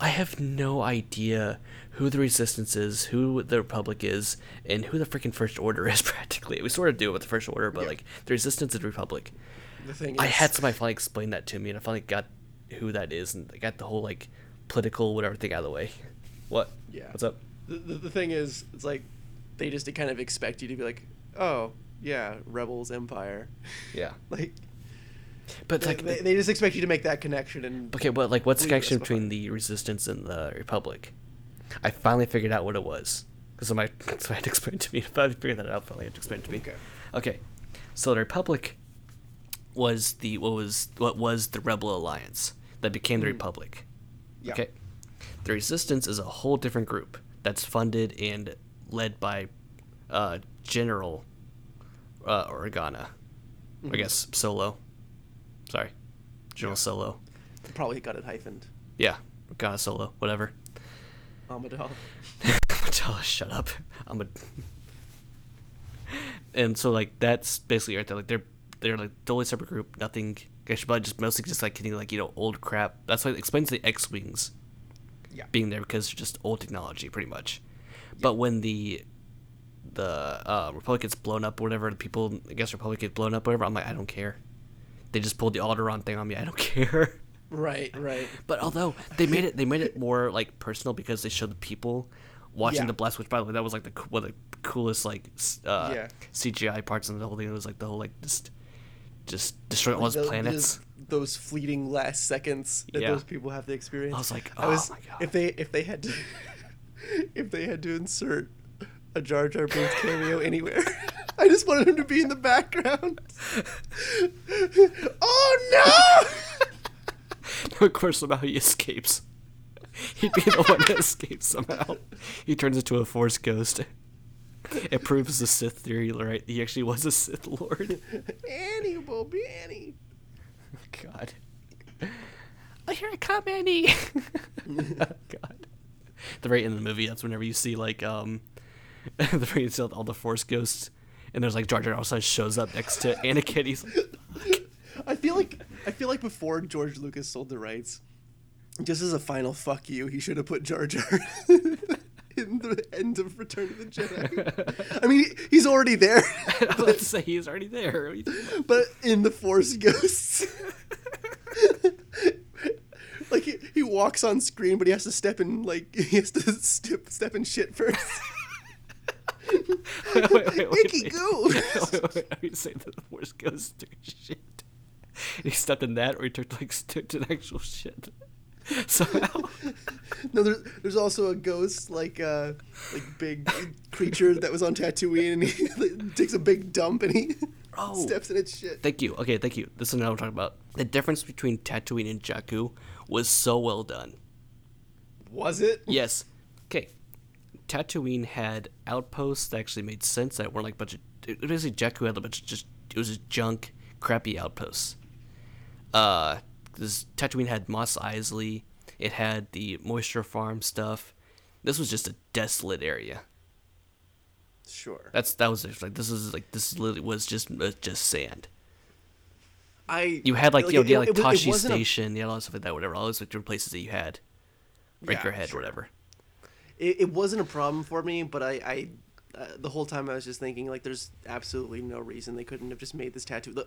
I have no idea who the Resistance is, who the Republic is, and who the freaking First Order is, practically. We sort of do it with the First Order, but like the Resistance and the Republic. The thing is, I had somebody finally explain that to me, and I finally got who that is, and I got the whole like political whatever thing out of the way. What? Yeah. What's up? The thing is, it's like they just kind of expect you to be like, oh yeah, Rebels, Empire, yeah, like. But they just expect you to make that connection. And okay, but like, what's the connection between the Resistance and the Republic? I finally figured out what it was because somebody had to explain it to me. If I figured that out, finally had to explain it to me. Okay. So the Republic was what was the Rebel Alliance that became the Republic. Yeah. Okay. The Resistance is a whole different group that's funded and led by General Organa. I guess Solo. Sorry. General Solo. Probably got it hyphened. Yeah. Organa Solo. Whatever. Amidala. Amidala, shut up. And so, like, that's basically right there. Like, they're like the only separate group. Nothing. Actually, just mostly just, like, getting, like, you know, old crap. That's why it explains the X-wings. Yeah. Being there because they're just old technology, pretty much. Yeah. But when the Republic gets blown up, or whatever, the people, I guess, Republic gets blown up, or whatever, I'm like, I don't care. They just pulled the Alderaan thing on me. I don't care. Right. But although they made it more like personal because they showed the people watching the blast. Which, by the way, that was like one of the coolest like CGI parts in the whole thing. It was like the whole like just destroying all those planets. Those fleeting last seconds that those people have to experience. I was like, oh my god! If they had to insert a Jar Jar Binks cameo anywhere, I just wanted him to be in the background. Oh no! No, of course, somehow he escapes. He'd be the one that escapes somehow. He turns into a Force ghost. It proves the Sith theory, right? He actually was a Sith Lord. Annie will be Annie. God. Oh, here I come, Annie. God. The very end of the movie, that's whenever you see like the very end all the Force ghosts, and there's like Jar Jar all of a sudden shows up next to Anakin. He's like, I feel like before George Lucas sold the rights, just as a final fuck you, he should have put Jar Jar in the end of Return of the Jedi. I mean, he's already there. I was about to say he's already there. But in the Force Ghosts. Like, he walks on screen, but he has to step in, like, step in shit first. Wait. Icky goo! I would say that the Force Ghosts took shit. And he stepped in that, or he took, like, an actual shit. somehow. No, there's also a ghost, like big creature that was on Tatooine, and he takes a big dump and he steps in its shit. Thank you. Okay, thank you. This is what I'm talking about. The difference between Tatooine and Jakku was so well done. Was it? Yes. Okay. Tatooine had outposts that actually made sense, that weren't like a bunch of... Basically, Jakku had a bunch of just... It was just junk, crappy outposts. Tatooine had Mos Eisley. It had the moisture farm stuff. This was just a desolate area. Sure. That was like this literally was just sand. You had Tashi Station, you had all that stuff like that, whatever. All those different places that you had. Or whatever. It wasn't a problem for me, but I the whole time I was just thinking, like, there's absolutely no reason they couldn't have just made this tattoo. The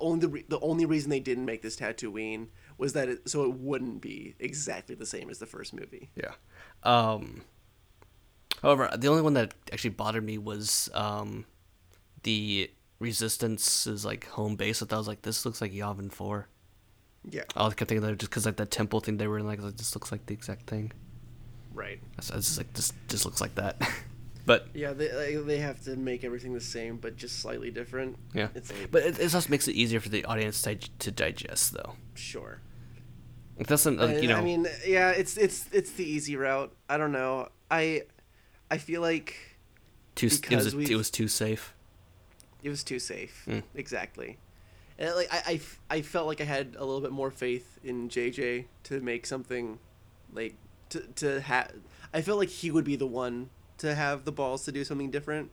only reason they didn't make this Tatooine was that it wouldn't be exactly the same as the first movie. Yeah. However, the only one that actually bothered me was the Resistance's like home base. I thought, I was like, this looks like Yavin 4. Yeah. I kept thinking that just because like that temple thing they were in, like this looks like the exact thing. Right. So it's just like this looks like that. But yeah, they have to make everything the same, but just slightly different. Yeah, but it also makes it easier for the audience to digest, though. Sure. It doesn't, you know. I mean, yeah, it's the easy route. I don't know. I feel like it was too safe. It was too safe. Mm. Exactly. And like I felt like I had a little bit more faith in JJ to make something, like to have. I felt like he would be the one to have the balls to do something different,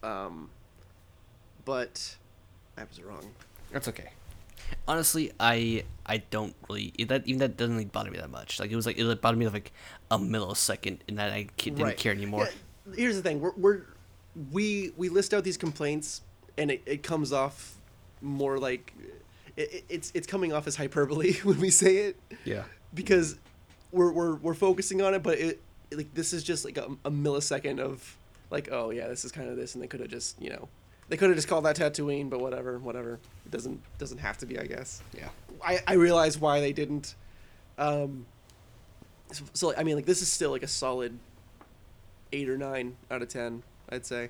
but I was wrong. That's okay. Honestly, I don't really that doesn't really bother me that much. Like it bothered me like a millisecond, and that I didn't care anymore. Yeah, here's the thing: we list out these complaints, and it comes off more like it's coming off as hyperbole when we say it. Yeah. Because we're focusing on it, but it. Like this is just like a millisecond of like, oh yeah, this is kind of this, and they could have just, you know, called that Tatooine, but whatever. It doesn't have to be, I guess. Yeah. I realize why they didn't. So I mean, like this is still like a solid 8 or 9 out of 10, I'd say.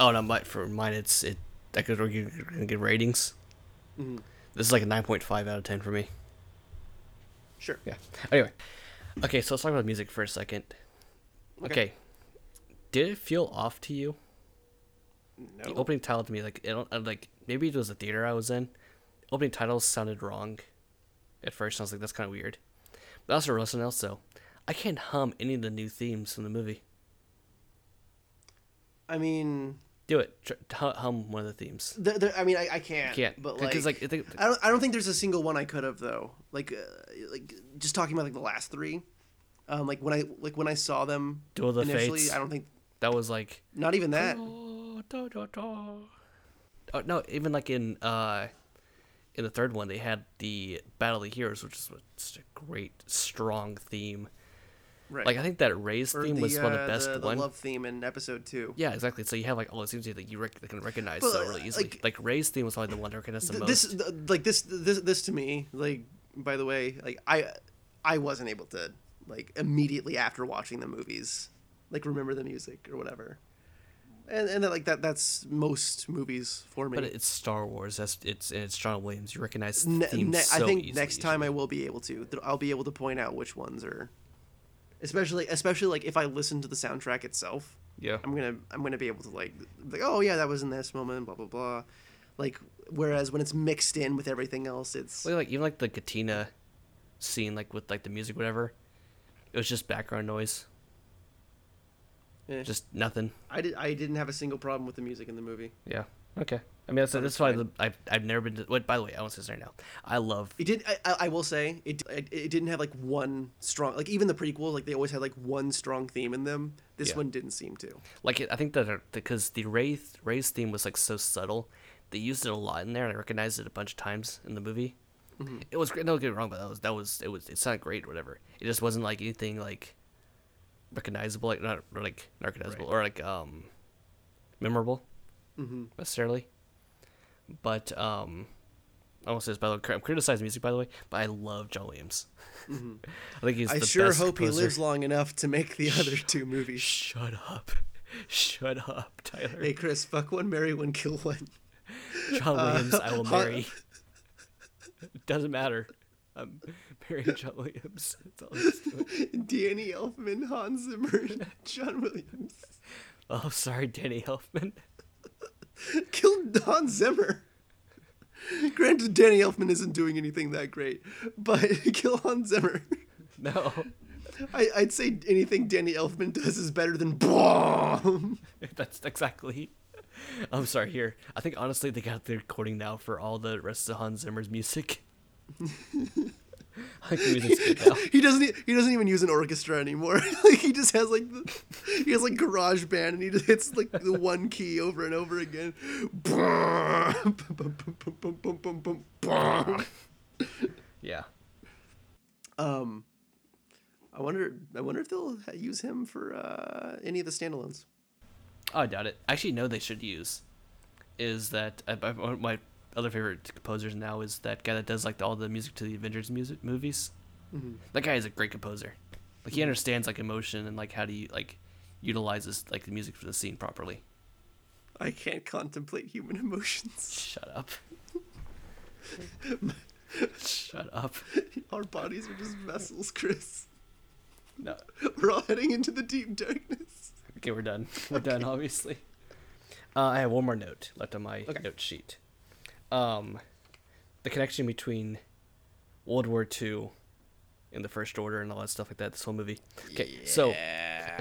Oh no, but for mine, it's I could argue good ratings. Mm-hmm. This is like a 9.5 out of 10 for me. Sure. Yeah. Anyway. Okay, so let's talk about music for a second. Okay. Did it feel off to you? No. The opening title to me, maybe it was the theater I was in. Opening titles sounded wrong at first. I was like, that's kind of weird. But also, listening else, though, I can't hum any of the new themes from the movie. I mean... Do it. Hum one of the themes. I can't. You can't. But I don't think there's a single one I could have, though. Like just talking about like the last three, when I saw them Duel of the initially, Fates. I don't think that was like not even that. Oh, no, even like in the third one they had the Battle of the Heroes, which is such a great strong theme. Right. Like I think that Rey's theme was one of the best ones. The love theme in episode 2. Yeah, exactly. So you have like all the themes that you can recognize so really easily. Like Rey's theme was probably the one that recognized the most. This to me, like, by the way, like I wasn't able to like immediately after watching the movies, like remember the music or whatever. And like that's most movies for me. But it's Star Wars. It's John Williams. You recognize the themes so I think easily, next time I will be able to. I'll be able to point out which ones are. Especially like if I listen to the soundtrack itself, yeah, I'm gonna be able to like oh yeah, that was in this moment, blah blah blah, like whereas when it's mixed in with everything else, it's like even like the Katina scene, like with like the music, whatever, it was just background noise, just nothing. I didn't have a single problem with the music in the movie. Yeah. Okay. I mean that's why I've never been. By the way, I want to say this right now. I love it. I will say it didn't have like one strong, like even the prequels, like they always had like one strong theme in them. This one didn't seem to. Like I think that because the Rey's theme was like so subtle, they used it a lot in there, and I recognized it a bunch of times in the movie. Mm-hmm. It was great. Don't get me wrong, but that was it sounded great or whatever. It just wasn't like anything like recognizable, like not or like recognizable right. Or like memorable. Mm-hmm. Necessarily, but I almost says, by the way, I'm criticizing music, by the way, but I love John Williams. Mm-hmm. I think he's the best composer. He lives long enough to make the other two movies. Shut up, Tyler. Hey, Chris, fuck one, marry one, kill one. John Williams, I will marry. It doesn't matter. I'm marrying John Williams. That's all he's doing. Danny Elfman, Hans Zimmer, John Williams. Oh, sorry, Danny Elfman. Killed Hans Zimmer. Granted, Danny Elfman isn't doing anything that great, but kill Hans Zimmer. No. I'd say anything Danny Elfman does is better than BOOM! That's exactly. I'm sorry, here. I think, honestly, they got the recording now for all the rest of Hans Zimmer's music. I can use this now. He doesn't even use an orchestra anymore. Like, he just has like garage band, and he just hits like the one key over and over again. Yeah. I wonder if they'll use him for any of the standalones. Oh, I doubt it. Actually, no, they should use. Is that my other favorite composers now is that guy that does like all the music to the Avengers music movies. Mm-hmm. That guy is a great composer. Like, he understands like emotion and like how do you like utilize this, like the music for the scene properly. I can't contemplate human emotions. Shut up. Shut up. Our bodies are just vessels, Chris. No, we're all heading into the deep darkness. Okay, we're done. We're done, obviously. I have one more note left on my note sheet. The connection between World War II and the First Order and all that stuff like that, this whole movie. Okay, yeah. So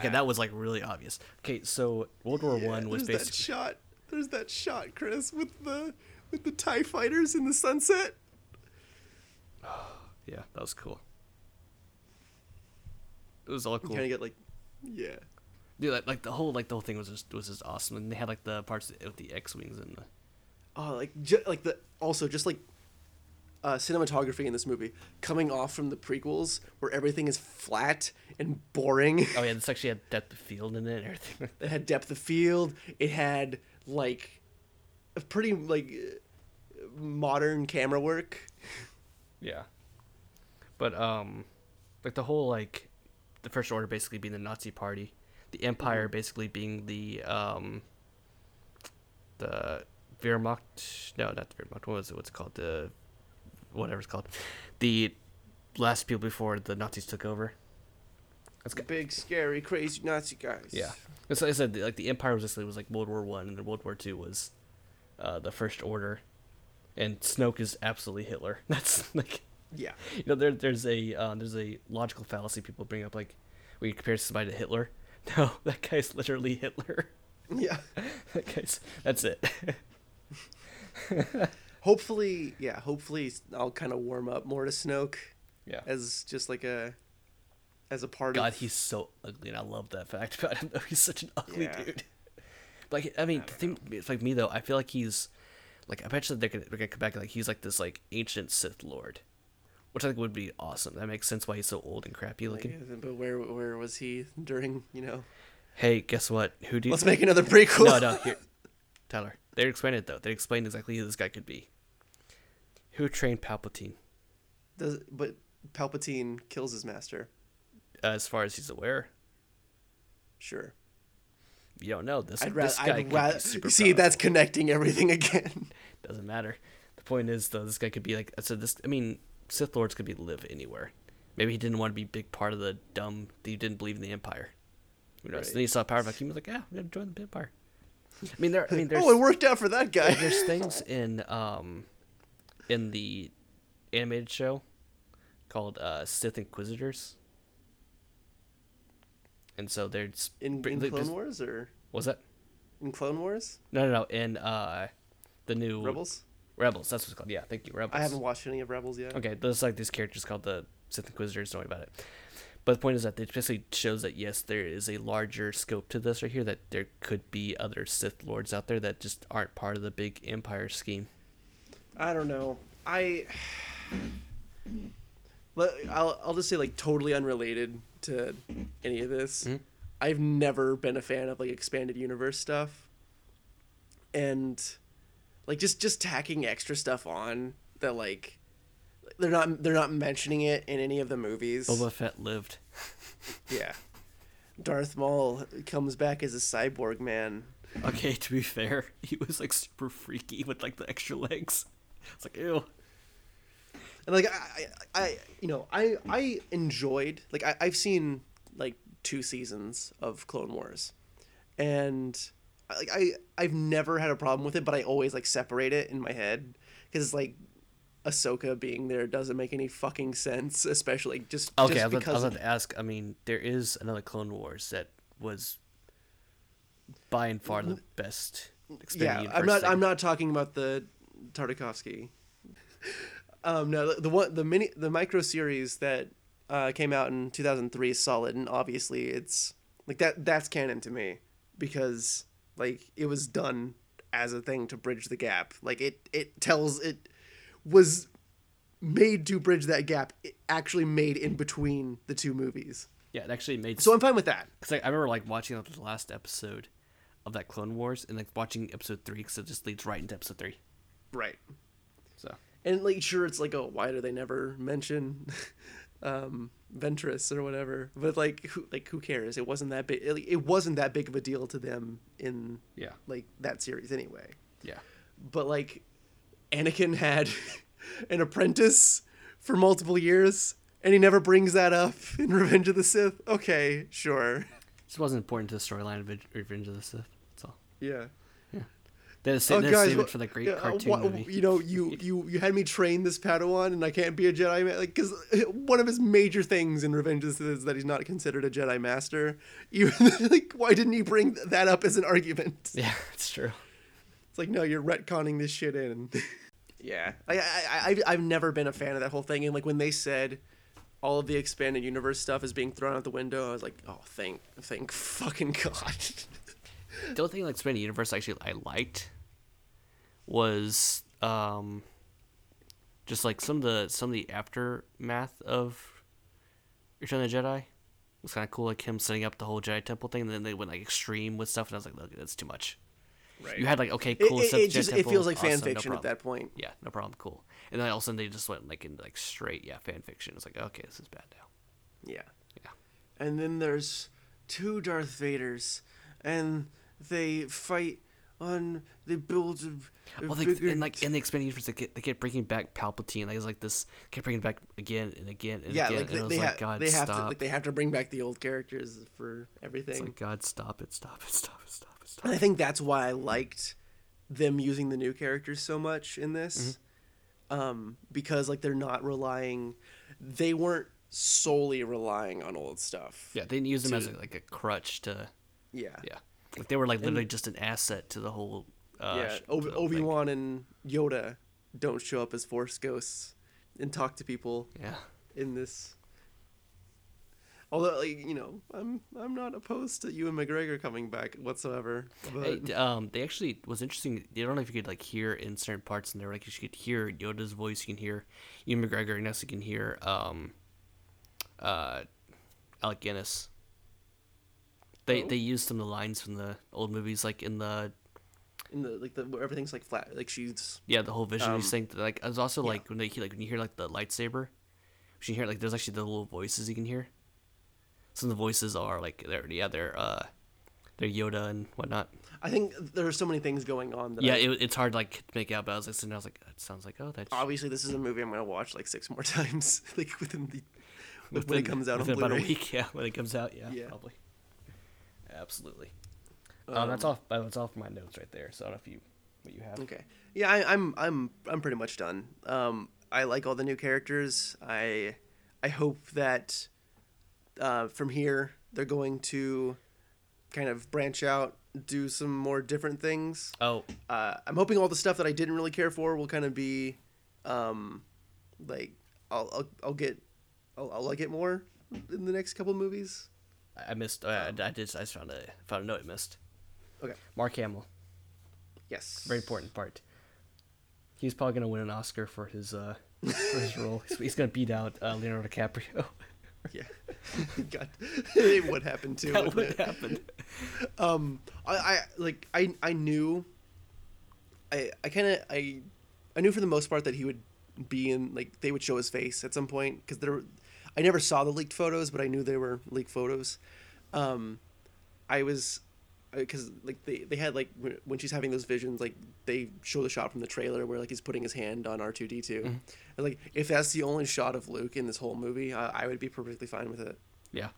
that was like really obvious. Okay, so World War I was basically there's that shot, Chris, with the TIE fighters in the sunset. Yeah, that was cool. It was all cool. You kind of get like, yeah. Dude, like the whole thing was just awesome, and they had like the parts with the X-wings and the cinematography in this movie coming off from the prequels where everything is flat and boring. Oh yeah, this actually had depth of field in it and everything. It had depth of field. It had like a pretty like modern camera work. Yeah, but like the whole like the First Order basically being the Nazi Party, the Empire basically being the Wehrmacht, no, not the Wehrmacht, what's it called, the, whatever it's called, the last people before the Nazis took over. That's the big, scary, crazy Nazi guys. Yeah, so like I said, like the Empire was like World War I, and then World War II was the First Order, and Snoke is absolutely Hitler. That's like, yeah, you know, there's a logical fallacy people bring up, like we compare somebody to Hitler. No, that guy's literally Hitler. Yeah, that guy's, that's it. Hopefully I'll kind of warm up more to Snoke. Yeah, as just like as a part of God, he's so ugly, and I love that fact about him, though. He's such an ugly dude. Like, I mean, the thing, it's like me though. I feel like he's like, I bet you they're gonna come back and like he's like this like ancient Sith Lord, which I think would be awesome. That makes sense why he's so old and crappy looking. Like, but where was he during, you know? Hey, guess what? Who do you Let's make another prequel. No, here. Tyler, they explained it though. They explained exactly who this guy could be. Who trained Palpatine? But Palpatine kills his master. As far as he's aware. Sure. You don't know this. This guy could be super powerful. That's connecting everything again. Doesn't matter. The point is though, this guy could be like. So this. I mean, Sith Lords could be live anywhere. Maybe he didn't want to be a big part of the dumb. He didn't believe in the Empire. You know, right. So then he saw Power Vacuum. He was like, "Yeah, we gotta join the Empire." I mean, it worked out for that guy. There's things in the animated show called Sith Inquisitors, and so there's in Clone Wars, or was that in Clone Wars? No. In the new Rebels. That's what it's called. Yeah, thank you, Rebels. I haven't watched any of Rebels yet. Okay, there's like these characters called the Sith Inquisitors. Don't worry about it. But the point is that it basically shows that, yes, there is a larger scope to this right here, that there could be other Sith Lords out there that just aren't part of the big Empire scheme. I don't know. I'll just say, like, totally unrelated to any of this. Mm-hmm. I've never been a fan of, like, expanded universe stuff. And, like, just tacking extra stuff on that like they're not mentioning it in any of the movies. Boba Fett lived. Yeah. Darth Maul comes back as a cyborg man. Okay, to be fair, he was like super freaky with like the extra legs. It's like, ew. And like I enjoyed, like I've seen like 2 seasons of Clone Wars, and like I've never had a problem with it, but I always like separate it in my head because it's like Ahsoka being there doesn't make any fucking sense, especially just okay. Just I was about to ask. I mean, there is another Clone Wars that was by and far the best. Yeah, I'm not talking about the Tartakovsky. No, the micro series that came out in 2003 is solid, and obviously it's like that's canon to me because like it was done as a thing to bridge the gap. Like it was made to bridge that gap. It actually made in between the 2 movies. Yeah, it actually made... So I'm fine with that. Because like, I remember like watching like, the last episode of that Clone Wars and like watching episode 3 because it just leads right into episode 3. Right. So... And like, sure, it's like, oh, why do they never mention Ventress or whatever? But like who cares? It wasn't that big. It wasn't that big of a deal to them in like that series anyway. Yeah. But like, Anakin had an apprentice for multiple years, and he never brings that up in Revenge of the Sith. Okay, sure. This wasn't important to the storyline of Revenge of the Sith. That's all. Yeah. That's for the great cartoon movie. You know, you had me train this Padawan, and I can't be a Jedi man. Like, because one of his major things in Revenge of the Sith is that he's not considered a Jedi master. Even like, why didn't he bring that up as an argument? Yeah, it's true. It's like, no, you're retconning this shit in. Yeah, I've never been a fan of that whole thing. And like when they said all of the expanded universe stuff is being thrown out the window, I was like, oh, thank fucking God. The only thing like expanded universe actually I liked was just like some of the aftermath of Return of the Jedi. It was kind of cool, like him setting up the whole Jedi Temple thing, and then they went like extreme with stuff, and I was like, look, that's too much. Right. You had like okay, cool stuff. It feels like fan fiction at that point. Yeah, no problem, cool. And then all of a sudden they just went like in like straight fan fiction. It's like okay, this is bad now. Yeah. And then there's 2 Darth Vaders, and they fight on the build of. Well, and like in the expanded universe, they kept bringing back Palpatine. Like it's like this kept bringing back again and again and again. Like, and God, stop! They have to bring back the old characters for everything. It's like God, stop it. And I think that's why I liked them using the new characters so much in this, because like they're not relying. They weren't solely relying on old stuff. Yeah, they didn't use them as like a crutch to. Yeah. Like they were like literally just an asset to the whole. Obi-Wan and Yoda don't show up as Force ghosts and talk to people. Yeah. In this. Although, like, you know, I'm not opposed to Ewan McGregor coming back whatsoever. But... Hey, they actually was interesting. I don't know if you could like hear in certain parts, and they're like you could hear Yoda's voice, you can hear Ewan McGregor, and also you can hear Alec Guinness. They used some of the lines from the old movies, like in the where everything's like flat, like she's the whole vision thing. Like I was also like when you hear like the lightsaber, you hear like there's actually the little voices you can hear. Some of the voices are like they're Yoda and whatnot. I think there are so many things going on. That it's hard like to make out. But I was listening, and I was like, it sounds like that's obviously this is a movie I'm gonna watch like 6 more times like when it comes out on Blu-ray. About a week. Yeah, when it comes out, yeah. Probably. Absolutely. That's all for my notes right there. So I don't know what you have. Okay. Yeah, I'm pretty much done. I like all the new characters. I hope that from here they're going to kind of branch out, do some more different things. I'm hoping all the stuff that I didn't really care for will kind of be like I'll like it more in the next couple movies. I missed. I just found a note I missed. Okay. Mark Hamill. Yes. Very important part. He's probably gonna win an Oscar for his role. He's gonna beat out Leonardo DiCaprio. Yeah. God, it would happen too. That would happen. I knew for the most part that he would be in, like, they would show his face at some point, because there were, I never saw the leaked photos, but I knew they were leaked photos. I was, because, like, they had, like, when she's having those visions, like, they show the shot from the trailer where, like, he's putting his hand on R2-D2. Mm-hmm. And, like, if that's the only shot of Luke in this whole movie, I would be perfectly fine with it. Yeah.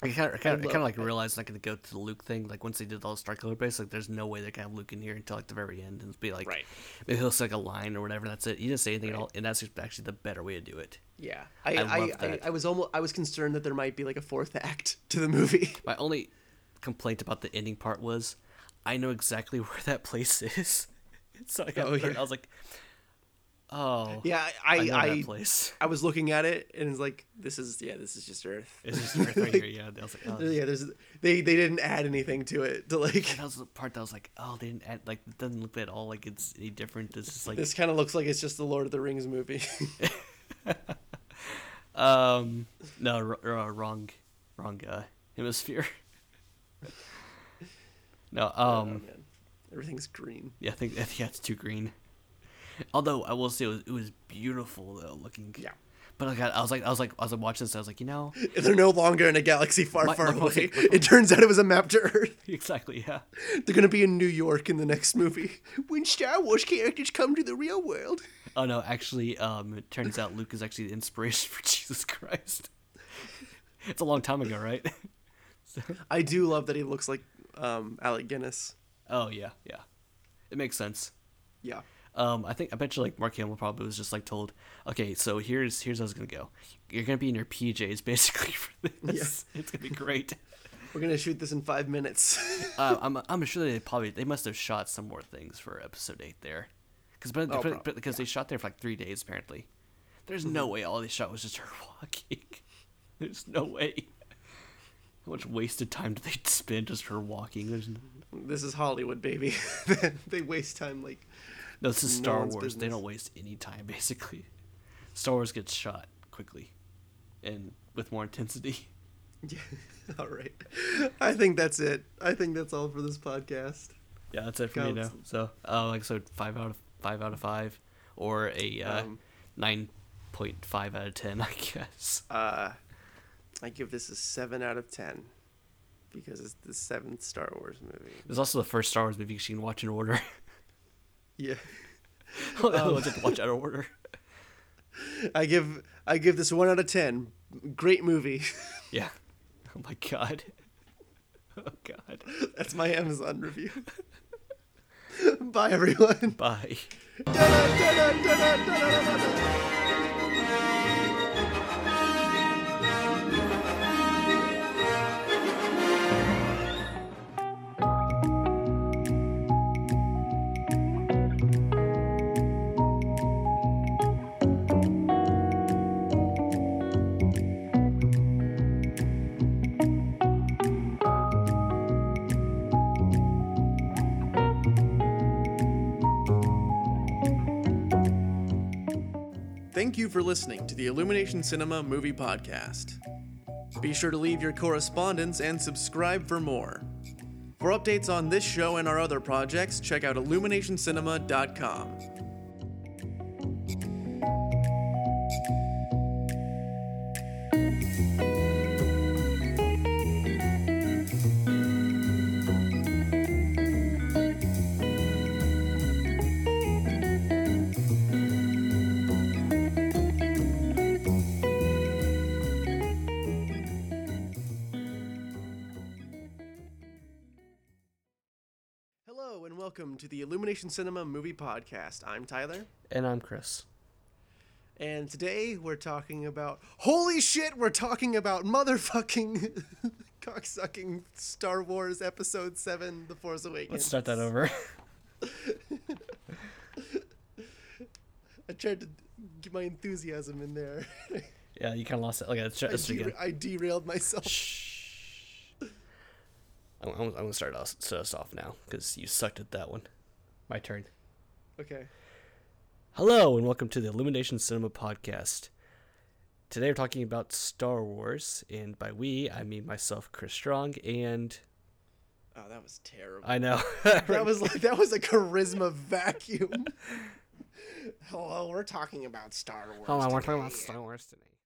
I kind of like realized I could go to the Luke thing. Like, once they did all the Starkiller base, like, there's no way they can have Luke in here until, like, the very end, and be like, right, maybe he'll say, like, a line or whatever. That's it. He didn't say anything at all, and that's actually the better way to do it. Yeah, I was concerned that there might be, like, a fourth act to the movie. My only complaint about the ending part was, I know exactly where that place is, so I got I was like, oh yeah, I know that place. I was looking at it and it's like, this is just Earth. It's just Earth right here. Yeah, I was like, oh, yeah. There's they didn't add anything to it. To, like, that was the part that I was like, oh, they didn't add, like, it doesn't look at all like it's any different. This is like, this kind of looks like it's just the Lord of the Rings movie. No, wrong hemisphere. No, man. Everything's green. Yeah, I think it's too green. Although I will say it was beautiful though, looking. Yeah. But I was watching this. I was like, you know, they're no longer in a galaxy far away. It turns out it was a map to Earth. Exactly. Yeah. They're gonna be in New York in the next movie. When Star Wars characters come to the real world. Oh no! Actually, it turns out Luke is actually the inspiration for Jesus Christ. It's a long time ago, right? So. I do love that he looks like Alec Guinness. Oh yeah. It makes sense. Yeah. I bet you like Mark Hamill probably was just like told, okay, so here's how it's gonna go. You're gonna be in your PJs basically for this. Yeah. It's gonna be great. We're gonna shoot this in 5 minutes. I'm sure they must have shot some more things for episode 8 there, because they shot there for like 3 days apparently. There's no way all they shot was just her walking. There's no way. How much wasted time did they spend just her walking? This is Hollywood, baby. They waste time like. No, this is Star Wars. Business. They don't waste any time, basically. Star Wars gets shot quickly and with more intensity. Yeah. All right. I think that's it. I think that's all for this podcast. Yeah, that's it for me now. So, like I said, 5 out of 5 or a 9.5 out of 10, I guess. I give this a 7 out of 10 because it's the 7th Star Wars movie. It was also the first Star Wars movie you can watch in order. Yeah. Oh, no, I didn't watch out of order. I give this 1 out of 10. Great movie. Yeah. Oh my god. Oh god. That's my Amazon review. Bye everyone. Bye. Thank you for listening to the Illumination Cinema Movie Podcast. Be sure to leave your correspondence and subscribe for more. For updates on this show and our other projects, check out illuminationcinema.com. Welcome to the Illumination Cinema Movie Podcast. I'm Tyler. And I'm Chris. And today we're talking about... Holy shit, we're talking about motherfucking cocksucking Star Wars Episode 7, The Force Awakens. Let's start that over. I tried to get my enthusiasm in there. Yeah, you kind of lost it. Okay, let's try this again. I derailed myself. Shh. I'm going to start us off now, because you sucked at that one. My turn. Okay. Hello, and welcome to the Illumination Cinema Podcast. Today we're talking about Star Wars, and by we, I mean myself, Chris Strong, and... Oh, that was terrible. I know. That was a charisma vacuum. Hello, we're talking about Star Wars today.